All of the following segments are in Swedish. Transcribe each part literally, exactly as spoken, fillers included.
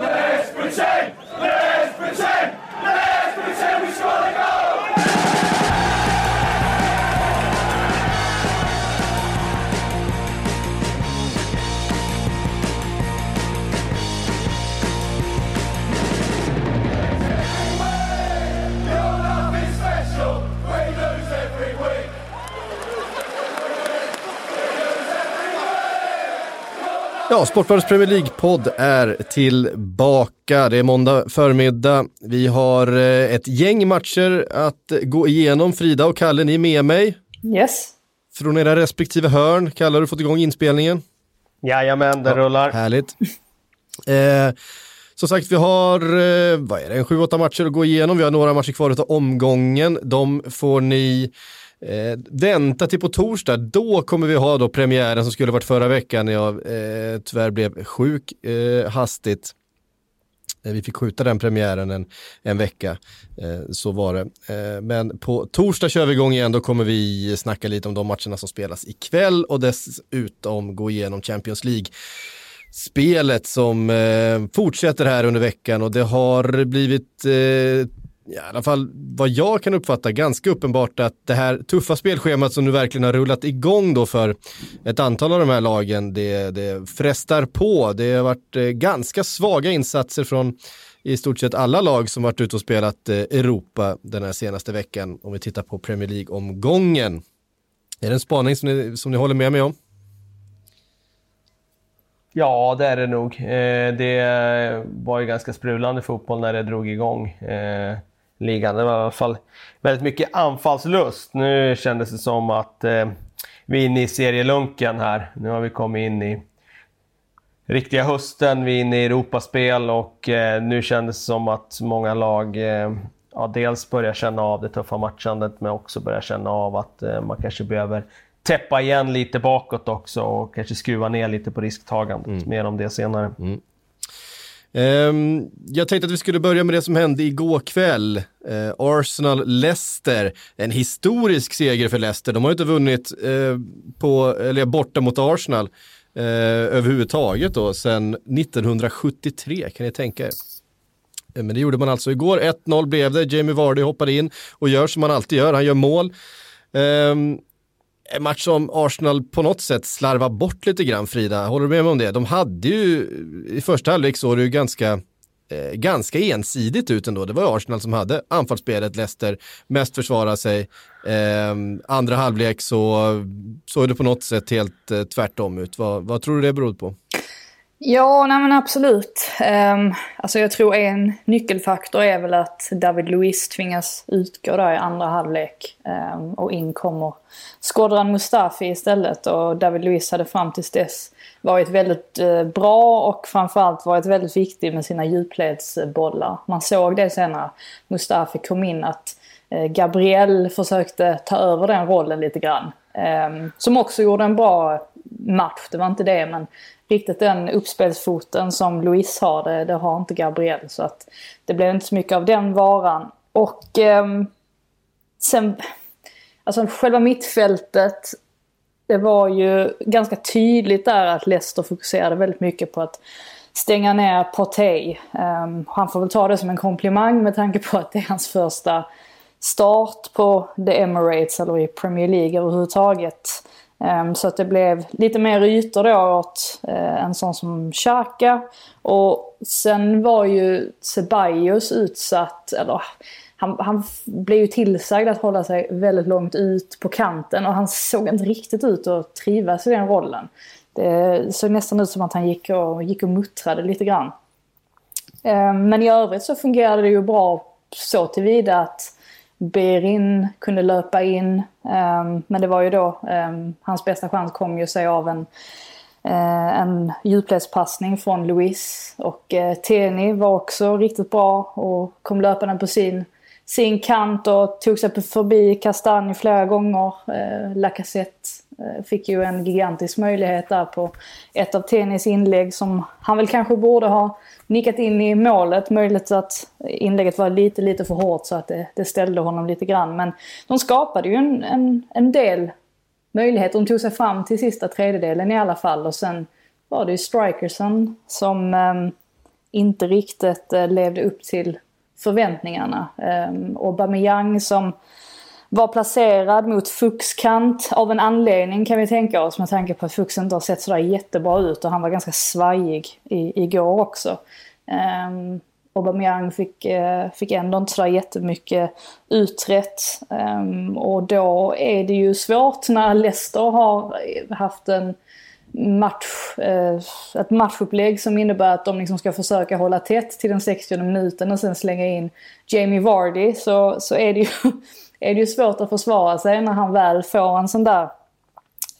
Let's pretend! Let's pretend! Let's pretend we score the goal! Ja, Sportbladets Premier League-podd är tillbaka. Det är måndag förmiddag. Vi har ett gäng matcher att gå igenom. Frida och Kalle, ni är med mig. Yes. Från era respektive hörn. Kalle, har du fått igång inspelningen? Jajamän, det ja, rullar. Härligt. eh, som sagt, vi har eh, vad är det, en sju åtta matcher att gå igenom. Vi har några matcher kvar utav omgången. De får ni... Eh, vänta till på torsdag. Då kommer vi ha då premiären som skulle varit förra veckan, när jag eh, tyvärr blev sjuk eh, hastigt. eh, Vi fick skjuta den premiären en, en vecka. eh, Så var det. eh, Men på torsdag kör vi igång igen. Då kommer vi snacka lite om de matcherna som spelas ikväll, och dessutom gå igenom Champions League spelet som eh, fortsätter här under veckan. Och det har blivit eh, ja, i alla fall vad jag kan uppfatta ganska uppenbart att det här tuffa spelschemat som nu verkligen har rullat igång då för ett antal av de här lagen, det, det frestar på. Det har varit ganska svaga insatser från i stort sett alla lag som varit ute och spelat Europa den här senaste veckan, om vi tittar på Premier League-omgången. Är det en spaning som ni, som ni håller med mig om? Ja, det är det nog. Det var ju ganska sprudlande fotboll när det drog igång ligan. Det var i alla fall väldigt mycket anfallslust. Nu kändes det som att eh, vi är inne i serielunken här. Nu har vi kommit in i riktiga hösten. Vi är inne i Europaspel, och eh, nu kändes det som att många lag eh, ja, dels börjar känna av det tuffa matchandet, men också börjar känna av att eh, man kanske behöver täppa igen lite bakåt också, och kanske skruva ner lite på risktagandet. Mm. Mer om det senare. Mm. Um, jag tänkte att vi skulle börja med det som hände igår kväll. uh, Arsenal-Leicester. En historisk seger för Leicester. De har ju inte vunnit uh, på, eller borta mot Arsenal uh, överhuvudtaget då, sedan nittonhundrasjuttiotre, kan ni tänka er. uh, Men det gjorde man alltså igår. ett noll blev det, Jamie Vardy hoppade in och gör som man alltid gör, han gör mål. um, En match som Arsenal på något sätt slarvar bort lite grann, Frida. Håller du med mig om det? De hade ju, i första halvlek såg det ju ganska, eh, ganska ensidigt ut ändå. Det var Arsenal som hade anfallsspelet, Leicester mest försvara sig. Eh, andra halvlek så såg det på något sätt helt eh, tvärtom ut. Vad, vad tror du det beror på? Ja, nej men absolut. Um, alltså jag tror en nyckelfaktor är väl att David Luiz tvingas utgå där i andra halvlek, um, och in kommer skådran Mustafi istället. Och David Luiz hade fram tills dess varit väldigt uh, bra, och framförallt varit väldigt viktig med sina djupledsbollar. Man såg det sen när Mustafi kom in, att uh, Gabriel försökte ta över den rollen lite grann. Um, som också gjorde en bra match, det var inte det, men riktigt den uppspelsfoten som Luiz har, det, det har inte Gabriel, så att det blev inte så mycket av den varan. Och eh, sen, alltså själva mittfältet, det var ju ganska tydligt där att Leicester fokuserade väldigt mycket på att stänga ner Porte. Eh, han får väl ta det som en komplimang med tanke på att det är hans första start på The Emirates eller i Premier League överhuvudtaget. Um, så att det blev lite mer ytor då åt uh, en sån som Xhaka. Och sen var ju Ceballos utsatt, eller han, han blev ju tillsagd att hålla sig väldigt långt ut på kanten, och han såg inte riktigt ut att trivas i den rollen. Det såg nästan ut som att han gick och, gick och muttrade lite grann. Um, men i övrigt så fungerade det ju bra så tillvida att Bejerin kunde löpa in, um, men det var ju då um, hans bästa chans kom ju sig av en, uh, en djupledspassning från Luiz, och uh, Tierney var också riktigt bra och kom löpande på sin, sin kant och tog sig förbi Castagne flera gånger. uh, Lacazette uh, fick ju en gigantisk möjlighet där på ett av Tierneys inlägg som han väl kanske borde ha nickat in i målet. Möjligt att inlägget var lite, lite för hårt så att det, det ställde honom lite grann. Men de skapade ju en, en, en del möjligheter. De tog sig fram till sista tredjedelen i alla fall. Och sen var det ju Strikersen som eh, inte riktigt levde upp till förväntningarna. Och Aubameyang som var placerad mot Fuchs kant av en anledning, kan vi tänka oss, med tanke på att Fuchs inte har sett sådär jättebra ut och han var ganska svajig i, igår också. Um, Aubameyang fick, uh, fick ändå inte sådär jättemycket uträtt, um, och då är det ju svårt när Leicester har haft en match, uh, ett matchupplägg som innebär att de liksom ska försöka hålla tätt till den sextionde minuten och sen slänga in Jamie Vardy, så, så är det ju är det ju svårt att försvara sig när han väl får en sån där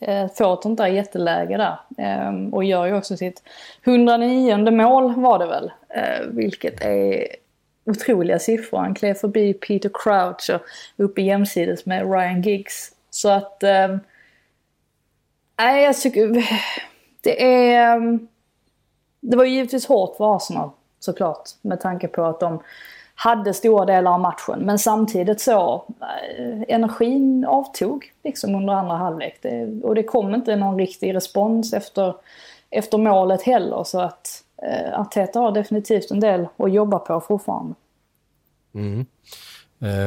eh, får ett sånt där jätteläge där. Eh, och gör ju också sitt hundranionde mål var det väl. Eh, vilket är otroliga siffror. Han klev förbi Peter Crouch och upp i jämsides med Ryan Giggs. Så att eh, nej, jag tycker det är det var ju givetvis hårt för Arsenal såklart, med tanke på att de hade stora delar av matchen. Men samtidigt så eh, energin avtog liksom under andra halvlek. Det, och det kom inte någon riktig respons efter, efter målet heller. Så att eh, Arteta har definitivt en del att jobba på fortfarande. Mm.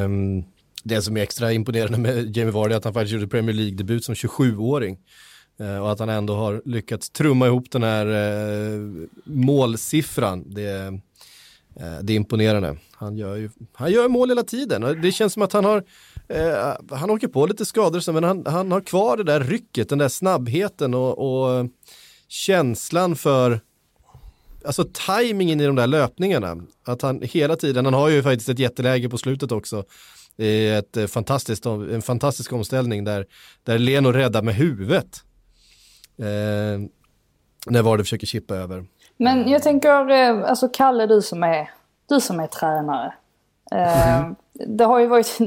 Um, det som är extra imponerande med Jamie Vardy är att han faktiskt gjorde Premier League-debut som tjugosjuåring. Uh, och att han ändå har lyckats trumma ihop den här uh, målsiffran. Det Det är imponerande. Han gör ju han gör mål hela tiden. Och det känns som att han har eh, han åker på lite skador, men han, han har kvar det där rycket, den där snabbheten och, och känslan för, alltså tajmingen i de där löpningarna. Att han hela tiden, han har ju faktiskt ett jätteläge på slutet också. Det är ett fantastiskt, en fantastisk omställning där, där Leno räddar med huvudet. Eh, när Vardy försöker chippa över. Men jag tänker, alltså Kalle, du som är, du som är tränare. Eh, det har ju varit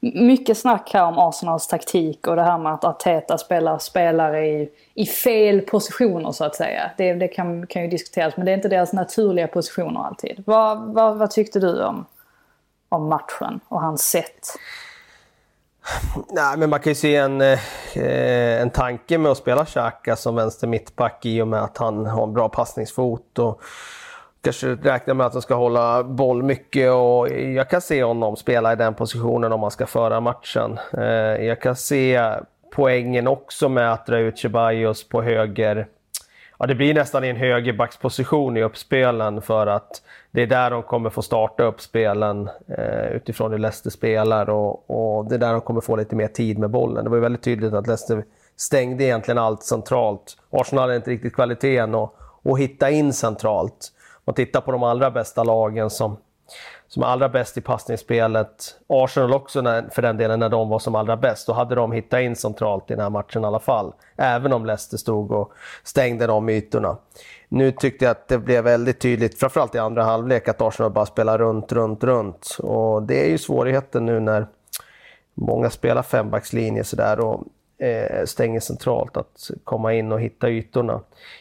mycket snack här om Arsenals taktik och det här med att Arteta spelar spelare i, i fel positioner så att säga. Det, det kan, kan ju diskuteras, men det är inte deras naturliga positioner alltid. Vad, vad, vad tyckte du om, om matchen och hans sätt? Nej, men man kan ju se en, eh, en tanke med att spela Xhaka som vänster mittback i och med att han har en bra passningsfot och kanske räknar med att han ska hålla boll mycket, och jag kan se honom spela i den positionen om han ska föra matchen. Eh, jag kan se poängen också med att dra ut Ceballos på höger. Ja, det blir nästan en högerbacksposition i uppspelen, för att det är där de kommer få starta uppspelen eh, utifrån hur Leicester spelar, och, och det är där de kommer få lite mer tid med bollen. Det var ju väldigt tydligt att Leicester stängde egentligen allt centralt. Arsenal hade inte riktigt kvaliteten att, att hitta in centralt. Man tittar på de allra bästa lagen som, som är allra bäst i passningsspelet. Arsenal också när, för den delen när de var som allra bäst. Då hade de hittat in centralt i den här matchen i alla fall. Även om Leicester stod och stängde de ytorna. Nu tyckte jag att det blev väldigt tydligt, framförallt i andra halvlek, att Arsenal bara spelar runt, runt, runt. Och det är ju svårigheten nu när många spelar fembackslinjer sådär och eh, stänger centralt, att komma in och hitta ytorna.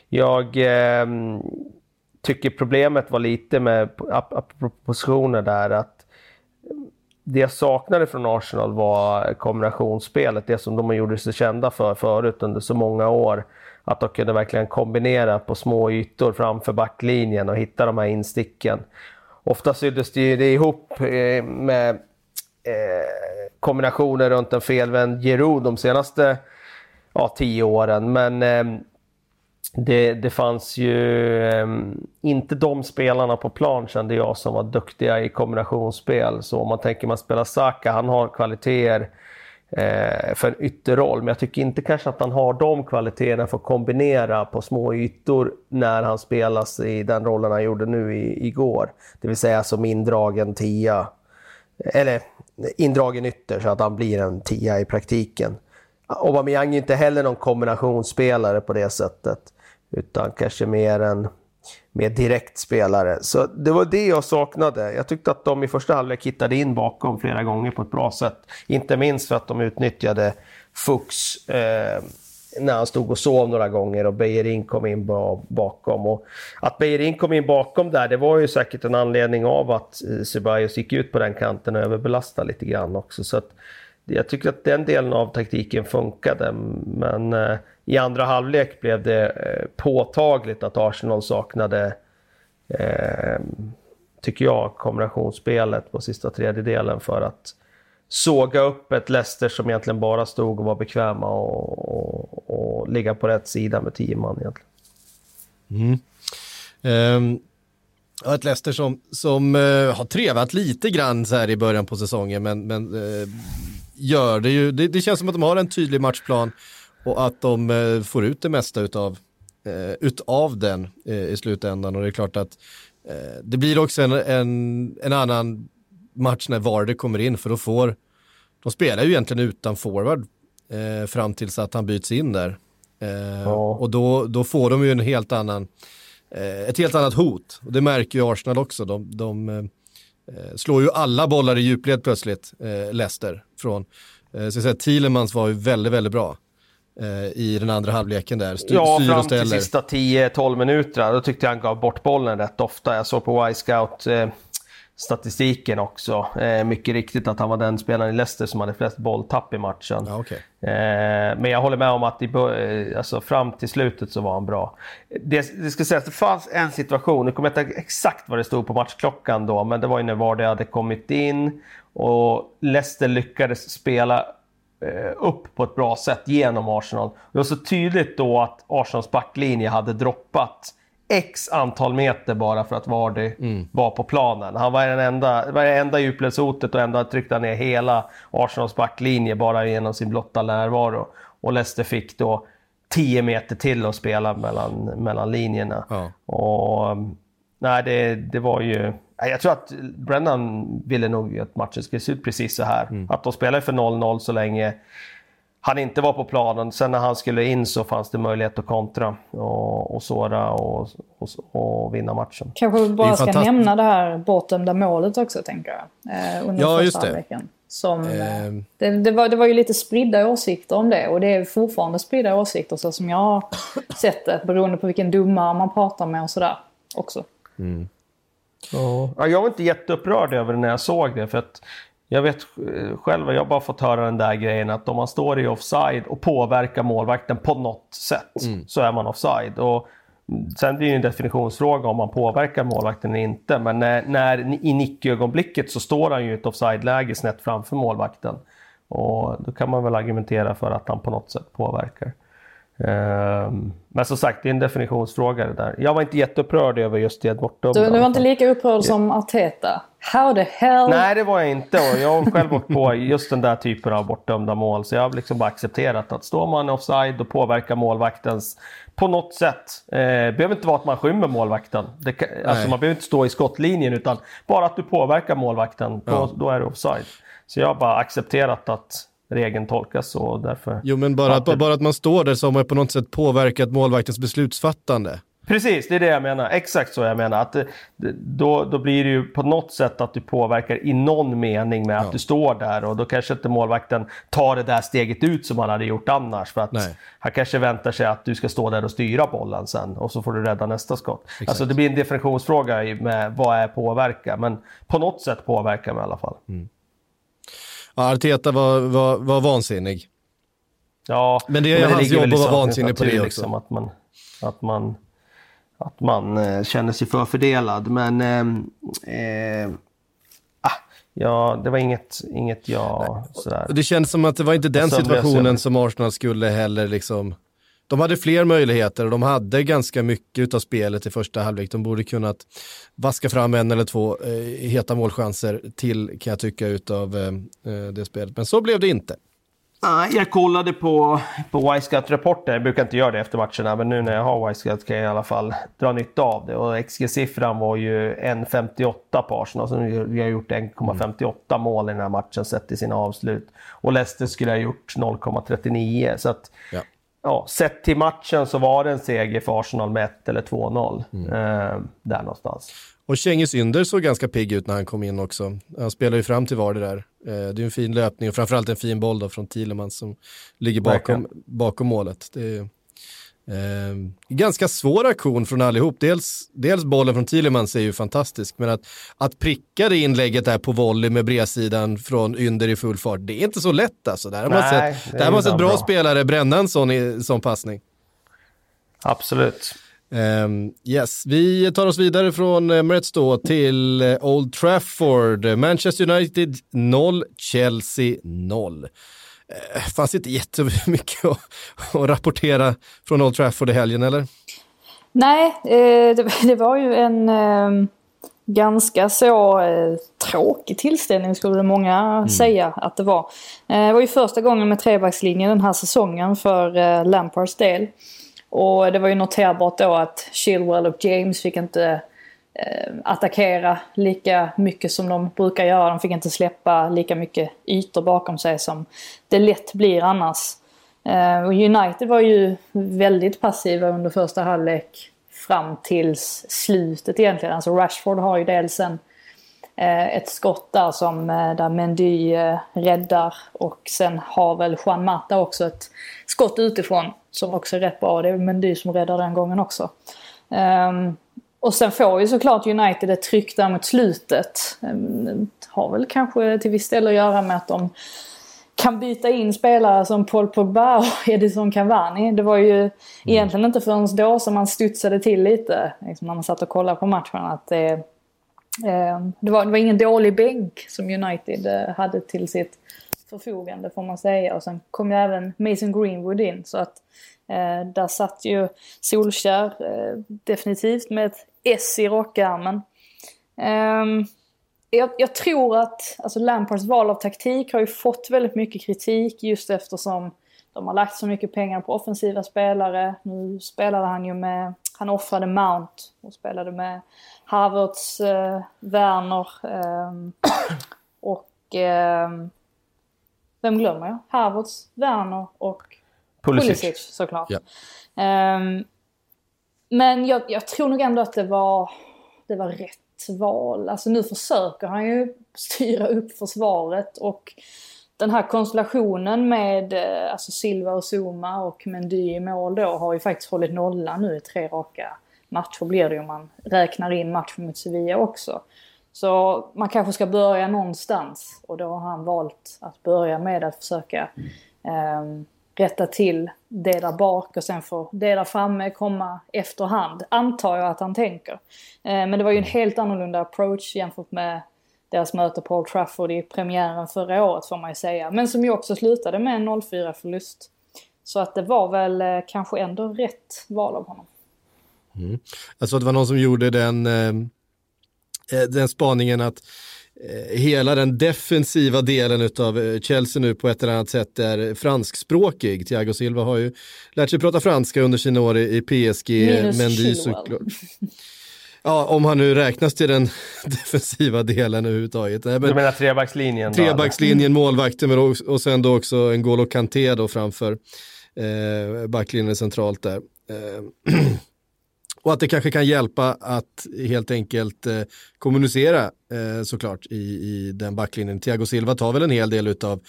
Jag... Eh, tycker problemet var lite med propositioner där, att det jag saknade från Arsenal var kombinationsspelet, det som de gjorde sig kända för förut under så många år, att de kunde verkligen kombinera på små ytor framför backlinjen och hitta de här insticken. Ofta syddes det ju ihop med kombinationer runt en felvänd Giroud de senaste ja, tio åren, men Det, det fanns ju eh, inte de spelarna på plan, kände jag, som var duktiga i kombinationsspel. Så om man tänker man spelar Saka, han har kvaliteter eh, för en ytterroll. Men jag tycker inte kanske att han har de kvaliteterna för att kombinera på små ytor när han spelas i den rollen han gjorde nu i, igår. Det vill säga som indragen tia, eller indragen ytter så att han blir en tia i praktiken. Aubameyang är inte heller någon kombinationsspelare på det sättet, utan kanske mer en mer direkt spelare. Så det var det jag saknade. Jag tyckte att de i första halvlek hittade in bakom flera gånger på ett bra sätt. Inte minst för att de utnyttjade Fuchs eh, när han stod och sov några gånger och Bejerin kom in bakom. Och att Bejerin kom in bakom där, det var ju säkert en anledning av att Ceballos gick ut på den kanten och överbelastade lite grann också. Så att jag tycker att den delen av taktiken funkade, men eh, i andra halvlek blev det eh, påtagligt att Arsenal saknade eh, tycker jag, kombinationsspelet på sista tredjedelen för att såga upp ett Leicester som egentligen bara stod och var bekväma och, och, och ligga på rätt sida med tio man egentligen. Mm. Um, ja, ett Leicester som, som uh, har trevat lite grann så här i början på säsongen, men, men uh, gör det ju. Det, det känns som att de har en tydlig matchplan och att de uh, får ut det mesta utav, uh, utav den uh, i slutändan. Och det är klart att uh, det blir också en, en, en annan match när Vardy kommer in, för då får de spelar ju egentligen utan forward eh, fram tills att han byts in där. Eh, ja. Och då, då får de ju en helt annan eh, ett helt annat hot. Och det märker ju Arsenal också. De, de eh, slår ju alla bollar i djupled plötsligt, eh, Leicester från. Eh, så säga, Tielemans var ju väldigt, väldigt bra eh, i den andra halvleken där. Styr, ja, styr fram till sista tio tolv minuter. Då tyckte jag han gav bort bollen rätt ofta. Jag såg på Wisecout eh, statistiken också. Eh, mycket riktigt att han var den spelaren i Leicester som hade flest bolltapp i matchen. Ja, okay. eh, men jag håller med om att i, alltså, fram till slutet så var han bra. Det, det ska sägas, det fanns en situation, nu kommer jag inte exakt vad det stod på matchklockan då, men det var ju när Vardy hade kommit in och Leicester lyckades spela eh, upp på ett bra sätt genom Arsenal. Det var så tydligt då att Arsenals backlinje hade droppat X antal meter bara för att Vardy mm. var på planen. Han var den enda, var den enda djupledshotet och ändå tryckte ner hela Arsenals backlinje bara genom sin blotta närvaro. Och Leicester fick då tio meter till att spela mellan, mellan linjerna. Ja. Och nej, det, det var ju... Jag tror att Brennan ville nog att matchen skulle se ut precis så här. Mm. Att de spelade för noll noll så länge han inte var på planen. Sen när han skulle in så fanns det möjlighet att kontra och, och såra och, och, och vinna matchen. Kanske vi bara ska fantast... nämna det här bortdömda målet också, tänker jag. Eh, under ja, just det. Veckan, som, eh... det, det, var, det var ju lite spridda åsikter om det. Och det är fortfarande spridda åsikter så som jag har sett det. Beroende på vilken domare man pratar med och sådär också. Mm. Oh. Ja, jag var inte jätteupprörd över det när jag såg det, för att jag vet själv, jag har bara fått höra den där grejen att om man står i offside och påverkar målvakten på något sätt mm. så är man offside. Och sen blir det en definitionsfråga om man påverkar målvakten eller inte. Men när, när, i nickögonblicket så står han ju i ett offside-läge snett framför målvakten. Och då kan man väl argumentera för att han på något sätt påverkar. Um, men som sagt, det är en definitionsfråga det där. Jag var inte jätteupprörd över just det bortom. Du, du var inte lika upprörd som Arteta. How the hell? Nej, det var jag inte. Och jag har själv gått på just den där typen av bortdömda mål. Så jag har liksom bara accepterat att står man offside och påverkar målvaktens på något sätt. Eh, det behöver inte vara att man skymmer målvakten. Det kan, alltså man behöver inte stå i skottlinjen, utan bara att du påverkar målvakten, ja. då, då är det offside. Så jag har bara accepterat att regeln tolkas så, därför... Jo, men bara att, det... bara att man står där så har man på något sätt påverkat målvaktens beslutsfattande. Precis, det är det jag menar. Exakt så jag menar. Att det, då, då blir det ju på något sätt att du påverkar i någon mening med ja. att du står där. Och då kanske inte målvakten tar det där steget ut som han hade gjort annars. För att Nej. han kanske väntar sig att du ska stå där och styra bollen sen. Och så får du rädda nästa skott. Exakt. Alltså det blir en definitionsfråga med vad är påverka. Men på något sätt påverkar man i alla fall. Mm. Ja, Arteta var, var, var vansinnig. Ja, men det är men hans det jobb att vara vansinnig på det också. Liksom att man, att man, att man eh, känner sig förfördelad. Men eh, eh, ja, det var inget, inget ja. Sådär. Det känns som att det var inte den situationen som Arsenal skulle heller liksom... De hade fler möjligheter och de hade ganska mycket av spelet i första halvlek. De borde kunnat vaska fram en eller två eh, heta målchanser till, kan jag tycka, utav eh, det spelet. Men så blev det inte. Ah, jag kollade på, på Wisecout-rapporten. Jag brukar inte göra det efter matcherna, men nu när jag har Wisecout kan jag i alla fall dra nytta av det. Och X G-siffran var ju en komma femtioåtta på Arsenal. Så vi har gjort en komma femtioåtta mål i den här matchen sett i sina avslut. Och Leicester skulle ha gjort noll komma trettionio. Så att... Ja. Ja, sett till matchen så var det en seger för Arsenal med ett eller två noll mm. eh, där någonstans. Och Cengiz Ünder såg ganska pigg ut när han kom in också. Han spelar ju fram till Vardy där. Eh, det är en fin löpning och framförallt en fin boll då från Tielemans som ligger bakom, bakom målet. Det är eh, ganska svår aktion från allihop. Dels, dels bollen från Tielemans är ju fantastisk, men att, att pricka det inlägget där på volley med bredsidan från Ünder i full fart, det är inte så lätt alltså. Där har man Nej, sett, där har man sett bra, bra spelare bränna en sån, sån passning. Absolut. Um, yes, vi tar oss vidare från Emirates då till Old Trafford. Manchester United noll, Chelsea noll. uh, Fanns inte jättemycket att, att rapportera från Old Trafford i helgen, eller? Nej, eh, det, det var ju en eh, ganska så eh, tråkig tillställning skulle många mm. säga att det var. eh, Det var ju första gången med trebackslinjen den här säsongen för eh, Lampards del. Och det var ju noterbart då att Chilwell och James fick inte eh, attackera lika mycket som de brukar göra. De fick inte släppa lika mycket ytor bakom sig som det lätt blir annars. Eh, och United var ju väldigt passiva under första halvlek fram tills slutet egentligen. Alltså Rashford har ju dels en, eh, ett skott där, som, eh, där Mendy eh, räddar. Och sen har väl Juan Mata också ett skott utifrån som också är rätt bra. Det är Mendy som räddar den gången också. Um, och sen får ju såklart United ett tryck där mot slutet. Um, har väl kanske till viss del att göra med att de kan byta in spelare som Paul Pogba och Edison Cavani. Det var ju mm. egentligen inte förrän då som man studsade till lite. Liksom när man satt och kollade på matchen. Att det, um, det, var, det var ingen dålig bänk som United uh, hade till sitt förfogande, får man säga. Och sen kom ju även Mason Greenwood in, så att eh, där satt ju Solskär eh, definitivt med ett S i rockärmen. Eh, jag, jag tror att alltså Lampards val av taktik har ju fått väldigt mycket kritik, just eftersom de har lagt så mycket pengar på offensiva spelare. Nu spelade han ju med, han offrade Mount och spelade med Havertz, eh, Werner eh, och eh, vem glömmer jag? Havertz, Werner och Pulisic, Pulisic såklart. Yeah. Um, men jag, jag tror nog ändå att det var, det var rätt val. Alltså nu försöker han ju styra upp försvaret, och den här konstellationen med alltså Silva och Zuma och Mendy i mål då har ju faktiskt hållit nolla nu i tre raka matcher blir det, om man räknar in matchen mot Sevilla också. Så man kanske ska börja någonstans, och då har han valt att börja med att försöka eh, rätta till det där bak, och sen får det där framme komma efterhand, antar jag att han tänker. Eh, men det var ju en helt annorlunda approach jämfört med deras möte på Old Trafford i premiären förra året, får man ju säga. Men som ju också slutade med en noll fyra förlust. Så att det var väl eh, kanske ändå rätt val av honom. Mm. Jag såg att det var någon som gjorde den... Eh... den spaningen att eh, hela den defensiva delen av Chelsea nu på ett eller annat sätt är franskspråkig. Thiago Silva har ju lärt sig prata franska under sina år i P S G. Minus Mendy, såklart. Ja, om han nu räknas till den defensiva delen överhuvudtaget. Nej, men, du menar trebackslinjen? Trebackslinjen, målvakten och, och sen då också en N'Golo Kanté då framför eh, backlinjen centralt där. Eh, Och att det kanske kan hjälpa att helt enkelt eh, kommunicera eh, såklart i, i den backlinjen. Thiago Silva tar väl en hel del utav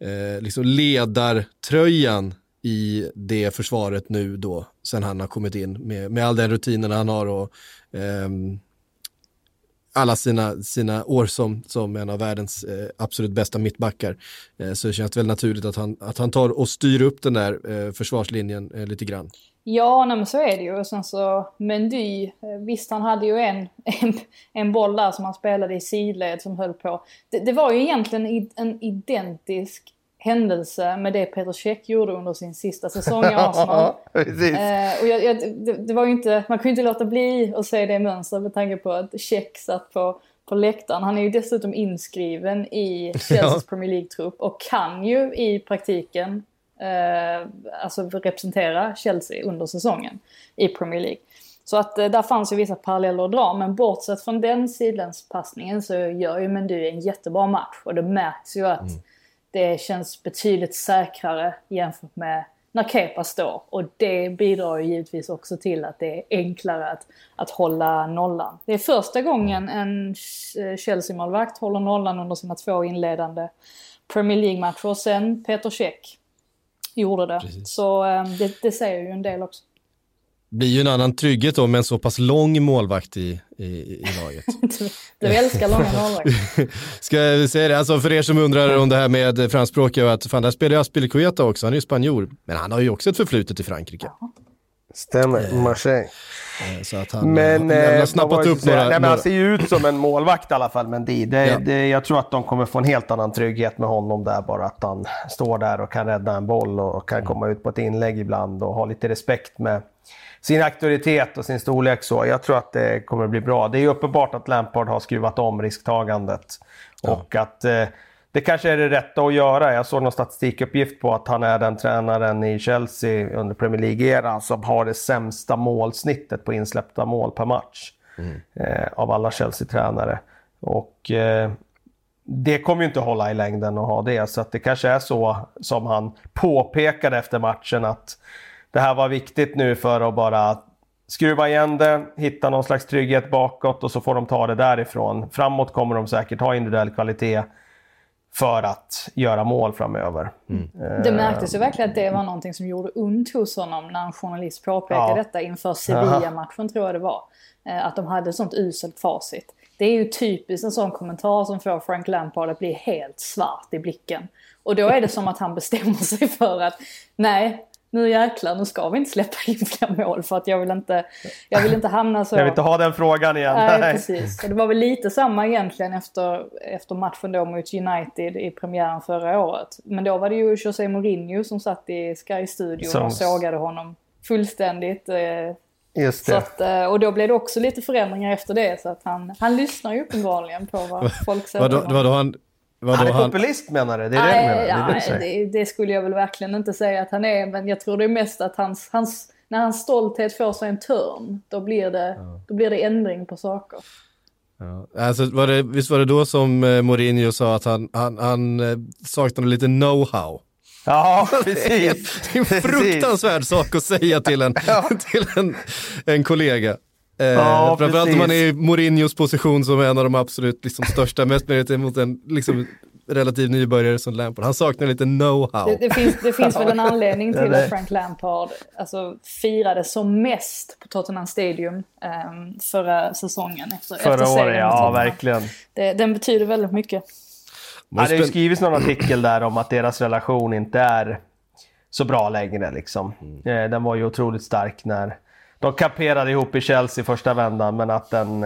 eh, liksom ledartröjan i det försvaret nu då, sen han har kommit in med, med all den rutinen han har och eh, alla sina, sina år som, som en av världens eh, absolut bästa mittbackar. Eh, så det känns väl naturligt att han, att han tar och styr upp den där eh, försvarslinjen eh, lite grann. Ja, nej, men så är det ju. Och sen så Mendy, visst han hade ju en, en, en boll där som han spelade i sidled som höll på. Det, det var ju egentligen en identisk händelse med det Petr Cech gjorde under sin sista säsong i Arsenal. eh, och jag, jag, det, det var ju inte, man kunde inte låta bli att säga det mönstret med tanke på att Cech satt på, på läktaren. Han är ju dessutom inskriven i Chelseas ja. Premier League-trupp och kan ju i praktiken Eh, alltså representera Chelsea under säsongen i Premier League. Så att eh, där fanns ju vissa paralleller att dra, men bortsett från den sidlänspassningen så gör ju Mendy en jättebra match, och det märks ju att mm. det känns betydligt säkrare jämfört med när Kepa står, och det bidrar ju givetvis också till att det är enklare att, att hålla nollan. Det är första gången en Chelsea-målvakt håller nollan under sina två inledande Premier League-matcher sen Petr Cech gjorde det. Precis. Så det, det säger ju en del också. Det blir ju en annan trygghet då med en så pass lång målvakt i, i, i laget. du, du älskar långa målvakt. Ska jag säga det? Alltså för er som undrar om det här med franskspråk och att fan, där spelar ju Azpilicueta också. Han är ju spanjor. Men han har ju också ett förflutet i Frankrike. Ja. Stämmer, Marseille. Så att han, men, han har snappat upp några, nej, men han ser ju ut som en målvakt i alla fall, men det, det, ja. det, jag tror att de kommer få en helt annan trygghet med honom där, bara att han står där och kan rädda en boll och kan mm. komma ut på ett inlägg ibland och ha lite respekt med sin auktoritet och sin storlek. Så jag tror att det kommer bli bra. Det är ju uppenbart att Lampard har skruvat om risktagandet ja. och att eh, det kanske är det rätta att göra. Jag såg någon statistikuppgift på att han är den tränaren i Chelsea under Premier League-eran som har det sämsta målsnittet på insläppta mål per match mm. eh, av alla Chelsea-tränare. Och eh, det kommer ju inte hålla i längden att ha det. Så att det kanske är så som han påpekade efter matchen, att det här var viktigt nu för att bara skruva igen det, hitta någon slags trygghet bakåt och så får de ta det därifrån. Framåt kommer de säkert ha individuell kvalitet för att göra mål framöver. Mm. Det märktes ju verkligen att det var någonting som gjorde ont hos honom när en journalist påpekade ja. detta inför Sevilla-matchen, tror jag det var. Att de hade sånt uselt facit. Det är ju typiskt en sån kommentar som får Frank Lampard att bli helt svart i blicken. Och då är det som att han bestämmer sig för att nej, nu jäklar, nu ska vi inte släppa in fler mål, för att jag vill inte, jag vill inte hamna så... Jag vill inte ha den frågan igen. Nej, nej. Precis. Och det var väl lite samma egentligen efter, efter matchen då mot United i premiären förra året. Men då var det ju José Mourinho som satt i Sky-studion som... och sågade honom fullständigt. Just det. Så att, och då blev det också lite förändringar efter det, så att han, han lyssnar ju uppenbarligen på vad folk säger. Det var då han... Han är han... populist, menar du? Det, är nej, det, menar. Ja, det, är det, det, det skulle jag väl verkligen inte säga att han är, men jag tror det är mest att hans, hans, när hans stolthet får sig en törn, då blir det, ja. då blir det ändring på saker. Ja. Alltså, var det, visst var det då som Mourinho sa att han, han, han saknade lite know-how? Ja, precis. Det är en fruktansvärd sak att säga till en, ja. till en, en kollega. Eh, ja, framförallt om man är i Mourinhos position som en av de absolut liksom, största mest meriterade mot en liksom, relativ nybörjare som Lampard. Han saknar lite know-how. Det, det, finns, det finns väl en anledning till att Frank Lampard alltså, firade som mest på Tottenham Stadium eh, förra säsongen. Efter, förra efter året, ja verkligen. Det, den betyder väldigt mycket. Ja, det har ju skrivits någon artikel där om att deras relation inte är så bra längre. Liksom. Mm. Eh, den var ju otroligt stark när... De kaperade ihop i Chelsea första vändan, men att den,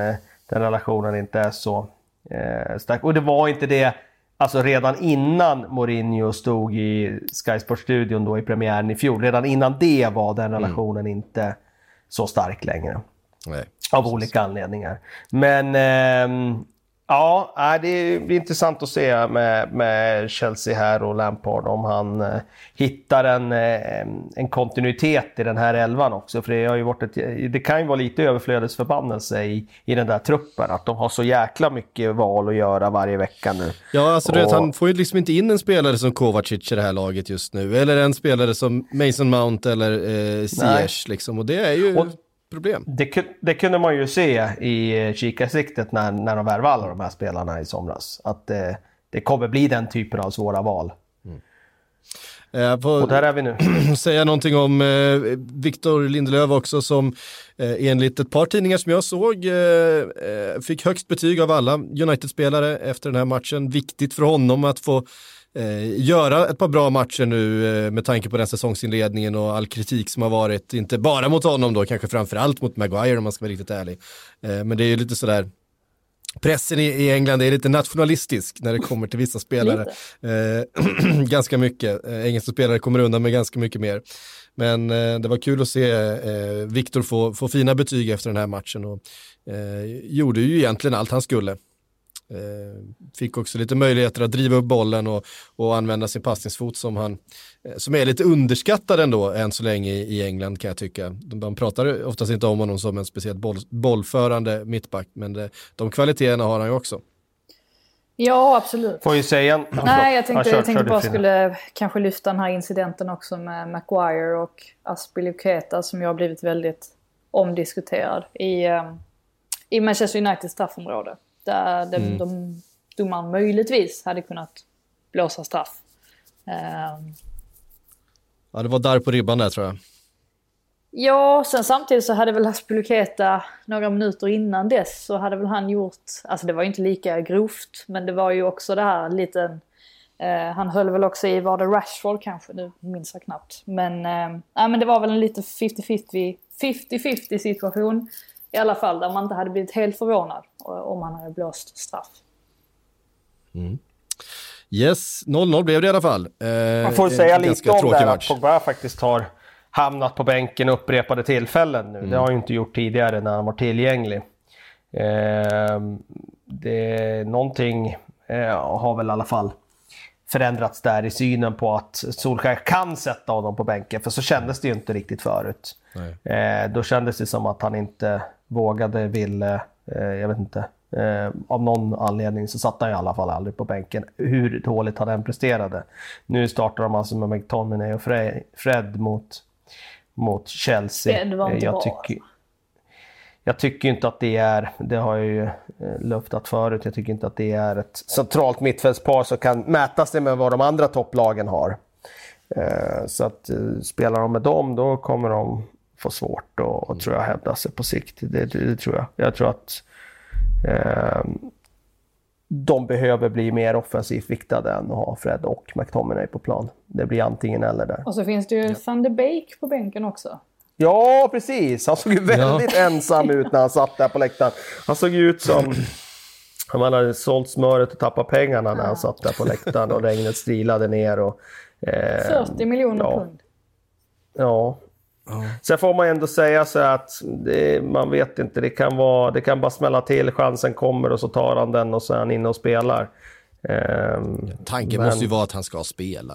den relationen inte är så eh, stark. Och det var inte det, alltså redan innan Mourinho stod i Sky Sports-studion då i premiären i fjol. Redan innan det var den relationen mm. inte så stark längre. Nej, av olika anledningar. Men eh, ja, det blir intressant att se med, med Chelsea här och Lampard, om han eh, hittar en, eh, en kontinuitet i den här elvan också. För det, har ju varit ett, det kan ju vara lite överflödesförbannelse i, i den där truppen, att de har så jäkla mycket val att göra varje vecka nu. Ja, alltså och... du vet, han får ju liksom inte in en spelare som Kovacic i det här laget just nu, eller en spelare som Mason Mount eller eh, Ziyech liksom, och det är ju... Och... problem. Det, det kunde man ju se i kikarsiktet när, när de värvade alla de här spelarna i somras. Att eh, det kommer bli den typen av svåra val. Mm. Eh, på, och där är vi nu. Säga någonting om eh, Victor Lindelöf också, som eh, enligt ett par tidningar som jag såg eh, fick högst betyg av alla United-spelare efter den här matchen. Viktigt för honom att få Eh, göra ett par bra matcher nu eh, med tanke på den säsongsinledningen och all kritik som har varit, inte bara mot honom då, kanske framförallt mot Maguire om man ska vara riktigt ärlig, eh, men det är ju lite sådär, pressen i, i England är lite nationalistisk när det kommer till vissa spelare eh, ganska mycket, eh, engelska spelare kommer undan med ganska mycket mer, men eh, det var kul att se eh, Victor få, få fina betyg efter den här matchen och eh, gjorde ju egentligen allt han skulle. Fick också lite möjligheter att driva upp bollen och, och använda sin passningsfot som han, som är lite underskattad ändå än så länge i England kan jag tycka. De, de pratar oftast inte om honom som en speciellt boll, bollförande mittback, men det, de kvaliteterna har han ju också. Ja, absolut. Får ju säga. Nej, jag tänkte, jag tänkte bara skulle kanske lyfta den här incidenten också med Maguire och Azpilicueta, som jag har blivit väldigt omdiskuterad i, i Manchester Uniteds straffområde. Där de, mm. de domaren möjligtvis hade kunnat blåsa straff. Um, ja, det var där på ribban där, tror jag. Ja, sen samtidigt så hade väl Azpilicueta några minuter innan dess, så hade väl han gjort... Alltså det var ju inte lika grovt, men det var ju också det här liten Eh, han höll väl också i, var det Rashford kanske, nu minns jag knappt. Men, eh, ja, men det var väl en liten fifty-fifty situation i alla fall, där man inte hade blivit helt förvånad om han hade blåst straff. Mm. Yes, noll noll blev det i alla fall. Eh, man får säga lite om det här att Pogba faktiskt har hamnat på bänken upprepade tillfällen nu. Mm. Det har ju inte gjort tidigare när han var tillgänglig. Eh, det, någonting eh, har väl i alla fall förändrats där i synen på att Solskjaer kan sätta honom på bänken. För så kändes det ju inte riktigt förut. Eh, då kändes det som att han inte vågade, ville, eh, jag vet inte. Eh, av någon anledning så satt han i alla fall aldrig på bänken, hur dåligt han än presterade. Nu startar de alltså med McTominay och Fre- Fred mot, mot Chelsea. Det var inte jag, tycker, jag tycker inte att det är, det har jag ju luftat förut, jag tycker inte att det är ett centralt mittfältspar som kan mätas det med vad de andra topplagen har. Eh, så att eh, spelar de med dem, då kommer de få svårt och, och tror jag hävda sig på sikt. Det, det, det tror jag. Jag tror att Eh, de behöver bli mer offensivt viktade än att ha Fred och McTominay på plan. Det blir antingen eller där. Och så finns det ju Van der Beek på bänken också. Ja, precis. Han såg ju väldigt ja. ensam ut när han satt där på läktaren. Han såg ut som om han hade sålt smöret och tappat pengarna när han satt där på läktaren och regnet strilade ner. Och, eh, fyrtio miljoner ja. pund. Ja. Sen får man ändå säga så att det, man vet inte, det kan vara, det kan bara smälla till, chansen kommer och så tar han den och så är han inne och spelar. Ehm, tanken men, måste ju vara att han ska spela.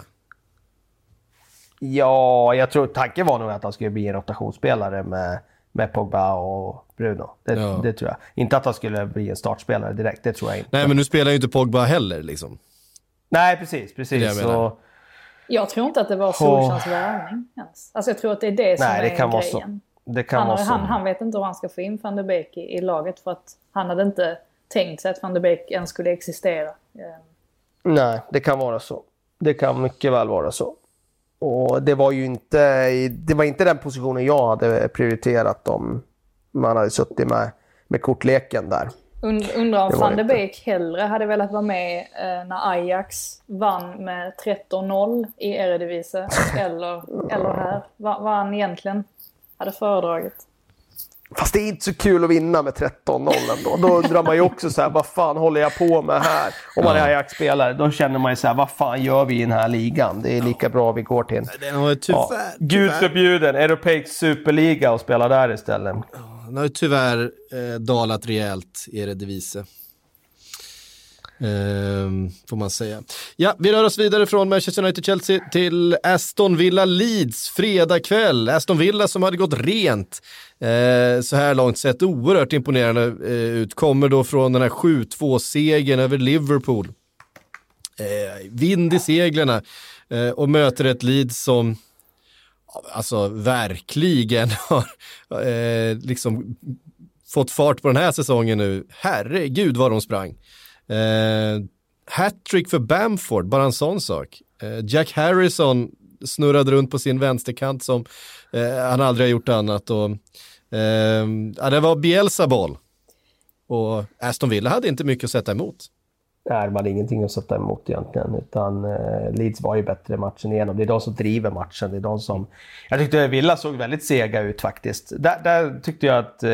Ja, jag tror tanken var nog att han skulle bli en rotationsspelare med, med Pogba och Bruno. Det, ja. det tror jag. Inte att han skulle bli en startspelare direkt, det tror jag inte. Nej, men nu spelar ju inte Pogba heller liksom. Nej, precis, precis. Så jag tror inte att det var Solskjaers värvning ens. Alltså jag tror att det är det som Nej, det är kan grejen. Vara så. Det kan han, vara så. Han, han vet inte hur han ska få in Van der Beek i, i laget, för att han hade inte tänkt sig att Van der Beek ens skulle existera. Nej, det kan vara så. Det kan mycket väl vara så. Och det var ju inte, det var inte den positionen jag hade prioriterat om man hade suttit med, med kortleken där. Undrar om Van der Beek hellre hade velat vara med eh, när Ajax vann med tretton noll i Eredivisie eller, eller här. Vad va han egentligen hade föredraget. Fast det är inte så kul att vinna med tretton noll ändå. Då undrar man ju också så här, vad fan håller jag på med här? Om man är Ajax-spelare, då känner man ju så här, vad fan gör vi i den här ligan? Det är lika bra vi går till. Ja. Gud förbjuden, europeisk superliga och spela där istället. Han har ju tyvärr eh, dalat rejält i Eredivisie. Ehm, får man säga. Ja, vi rör oss vidare från Manchester United-Chelsea till Aston Villa-Leeds fredag kväll. Aston Villa som hade gått rent eh, så här långt sett oerhört imponerande eh, ut. Kommer då från den här sju två-segern över Liverpool. Eh, vind i seglarna eh, och möter ett Leeds som alltså verkligen har eh, liksom fått fart på den här säsongen nu. Herregud vad de sprang. Eh, Hattrick för Bamford, bara en sån sak. Eh, Jack Harrison snurrade runt på sin vänsterkant som eh, han aldrig har gjort annat. Och, eh, ja, det var Bielsa boll. Och Aston Villa hade inte mycket att sätta emot. Nej, man hade ingenting att sätta emot egentligen, utan eh, Leeds var ju bättre matchen igenom. Det är de som driver matchen, det är de som... Jag tyckte Villa såg väldigt sega ut faktiskt. Där, där tyckte jag att eh,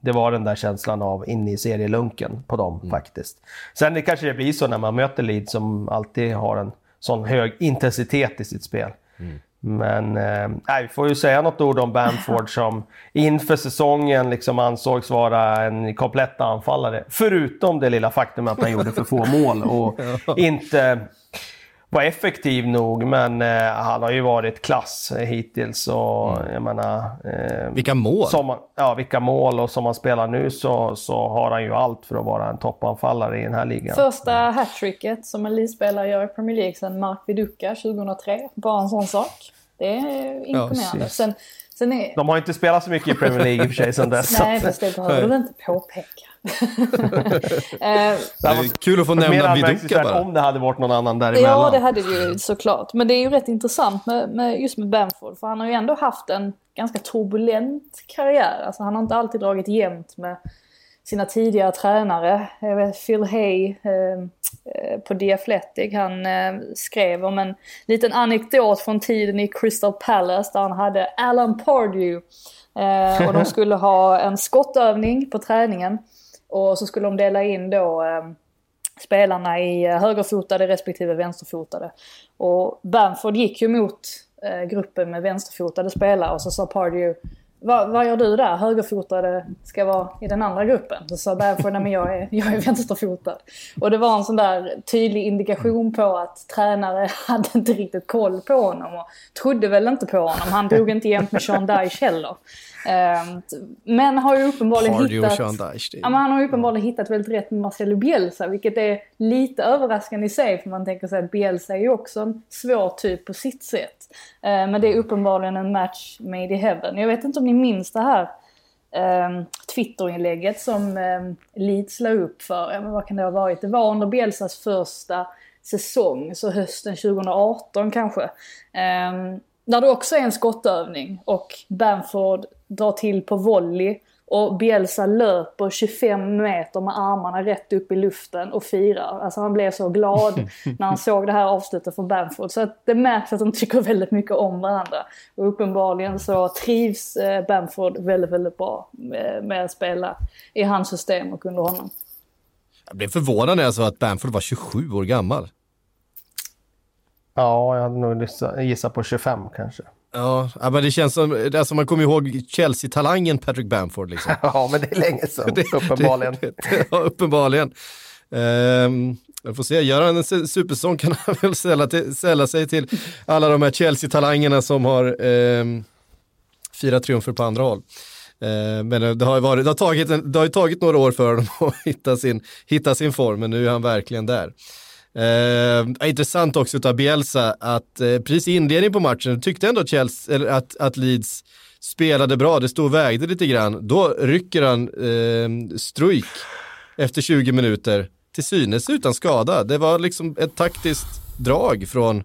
det var den där känslan av inne i serielunken på dem mm. faktiskt. Sen det kanske det blir så när man möter Leeds som alltid har en sån hög intensitet i sitt spel. Mm. Men eh, nej, vi får ju säga något ord om Bamford som inför säsongen liksom ansågs vara en komplett anfallare. Förutom det lilla faktum att han gjorde för få mål och inte var effektiv nog. Men eh, han har ju varit klass hittills. Och, jag menar, eh, vilka mål! Som, ja, vilka mål. Och som han spelar nu så, så har han ju allt för att vara en toppanfallare i den här ligan. Första hattricket som en Leeds-spelare gör i Premier League sedan Mark Viduka tjugohundratre. Bara en sån sak. Det är imponerande. Ja, sen, sen är... De har inte spelat så mycket i Premier League i och för sig sedan dess. Nej, fast det behöver du inte påpeka. eh, det var kul att få nämna Viduka bara. Om det hade varit någon annan däremellan. Ja, det hade det ju såklart. Men det är ju rätt intressant med, med, just med Bamford. För han har ju ändå haft en ganska turbulent karriär. Alltså, han har inte alltid dragit jämnt med sina tidigare tränare. Jag vet, Phil Hay, eh, på The Athletic. Han eh, skrev om en liten anekdot från tiden i Crystal Palace där han hade Alan Pardew. Eh, och de skulle ha en skottövning på träningen. Och så skulle de dela in då eh, spelarna i högerfotade respektive vänsterfotade. Och Bamford gick ju mot eh, gruppen med vänsterfotade spelare och så sa Pardew: Vad, vad gör du där? Högerfotade ska vara i den andra gruppen. Så sa Bamford: Nej, men jag är, jag är vänsterfotad. Och det var en sån där tydlig indikation på att tränare hade inte riktigt koll på honom och trodde väl inte på honom. Han drog inte jämt med Sean Dyche heller. Men har ju uppenbarligen har hittat Dyche, ja, men han har ju uppenbarligen hittat väldigt rätt med Marcelo Bielsa, vilket är lite överraskande i sig, för man tänker sig att Bielsa är ju också en svår typ på sitt sätt. Men det är uppenbarligen en match made i heaven. Jag vet inte om ni minns det här eh, Twitterinlägget som eh, Leeds la upp för, ja, men vad kan det ha varit? Det var under Bielsas första säsong, så hösten tjugo arton kanske. Eh, där det också är en skottövning och Bamford drar till på volley och Bielsa löper tjugofem meter med armarna rätt upp i luften och firar. Alltså han blev så glad när han såg det här avslutet från Bamford. Så att det märks att de tycker väldigt mycket om varandra. Och uppenbarligen så trivs Bamford väldigt, väldigt bra med att spela i hans system och under honom. Jag blev förvånad när jag sa att Bamford var tjugosju år gammal. Ja, jag hade nog gissat på tjugofem kanske. Ja, men det känns som, alltså man kommer ihåg Chelsea-talangen Patrick Bamford liksom. Ja, men det är länge sedan, det, uppenbarligen. Det, det, ja, uppenbarligen. Um, jag får se, gör han en supersång kan han väl sälja, till, sälja sig till alla de här Chelsea-talangerna som har um, fyra triumfer på andra håll. Uh, men det har, varit, det, har tagit en, det har ju tagit några år för dem att hitta sin, hitta sin form, men nu är han verkligen där. Eh, intressant också utav Bielsa att eh, precis i inledningen på matchen tyckte ändå Chelsea, eller att, att Leeds spelade bra, det stod och vägde lite grann. Då rycker han eh, Struijk efter tjugo minuter till synes utan skada. Det var liksom ett taktiskt drag från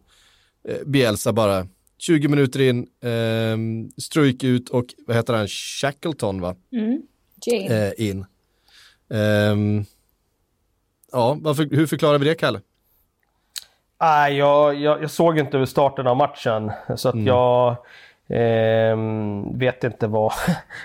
eh, Bielsa bara. tjugo minuter in, eh, Struijk ut och vad heter han? Shackleton va? Mm. Eh, in. Eh, ja, varför, hur förklarar vi det, Kalle? Nej, jag, jag, jag såg inte över starten av matchen, så att mm. jag eh, vet inte vad.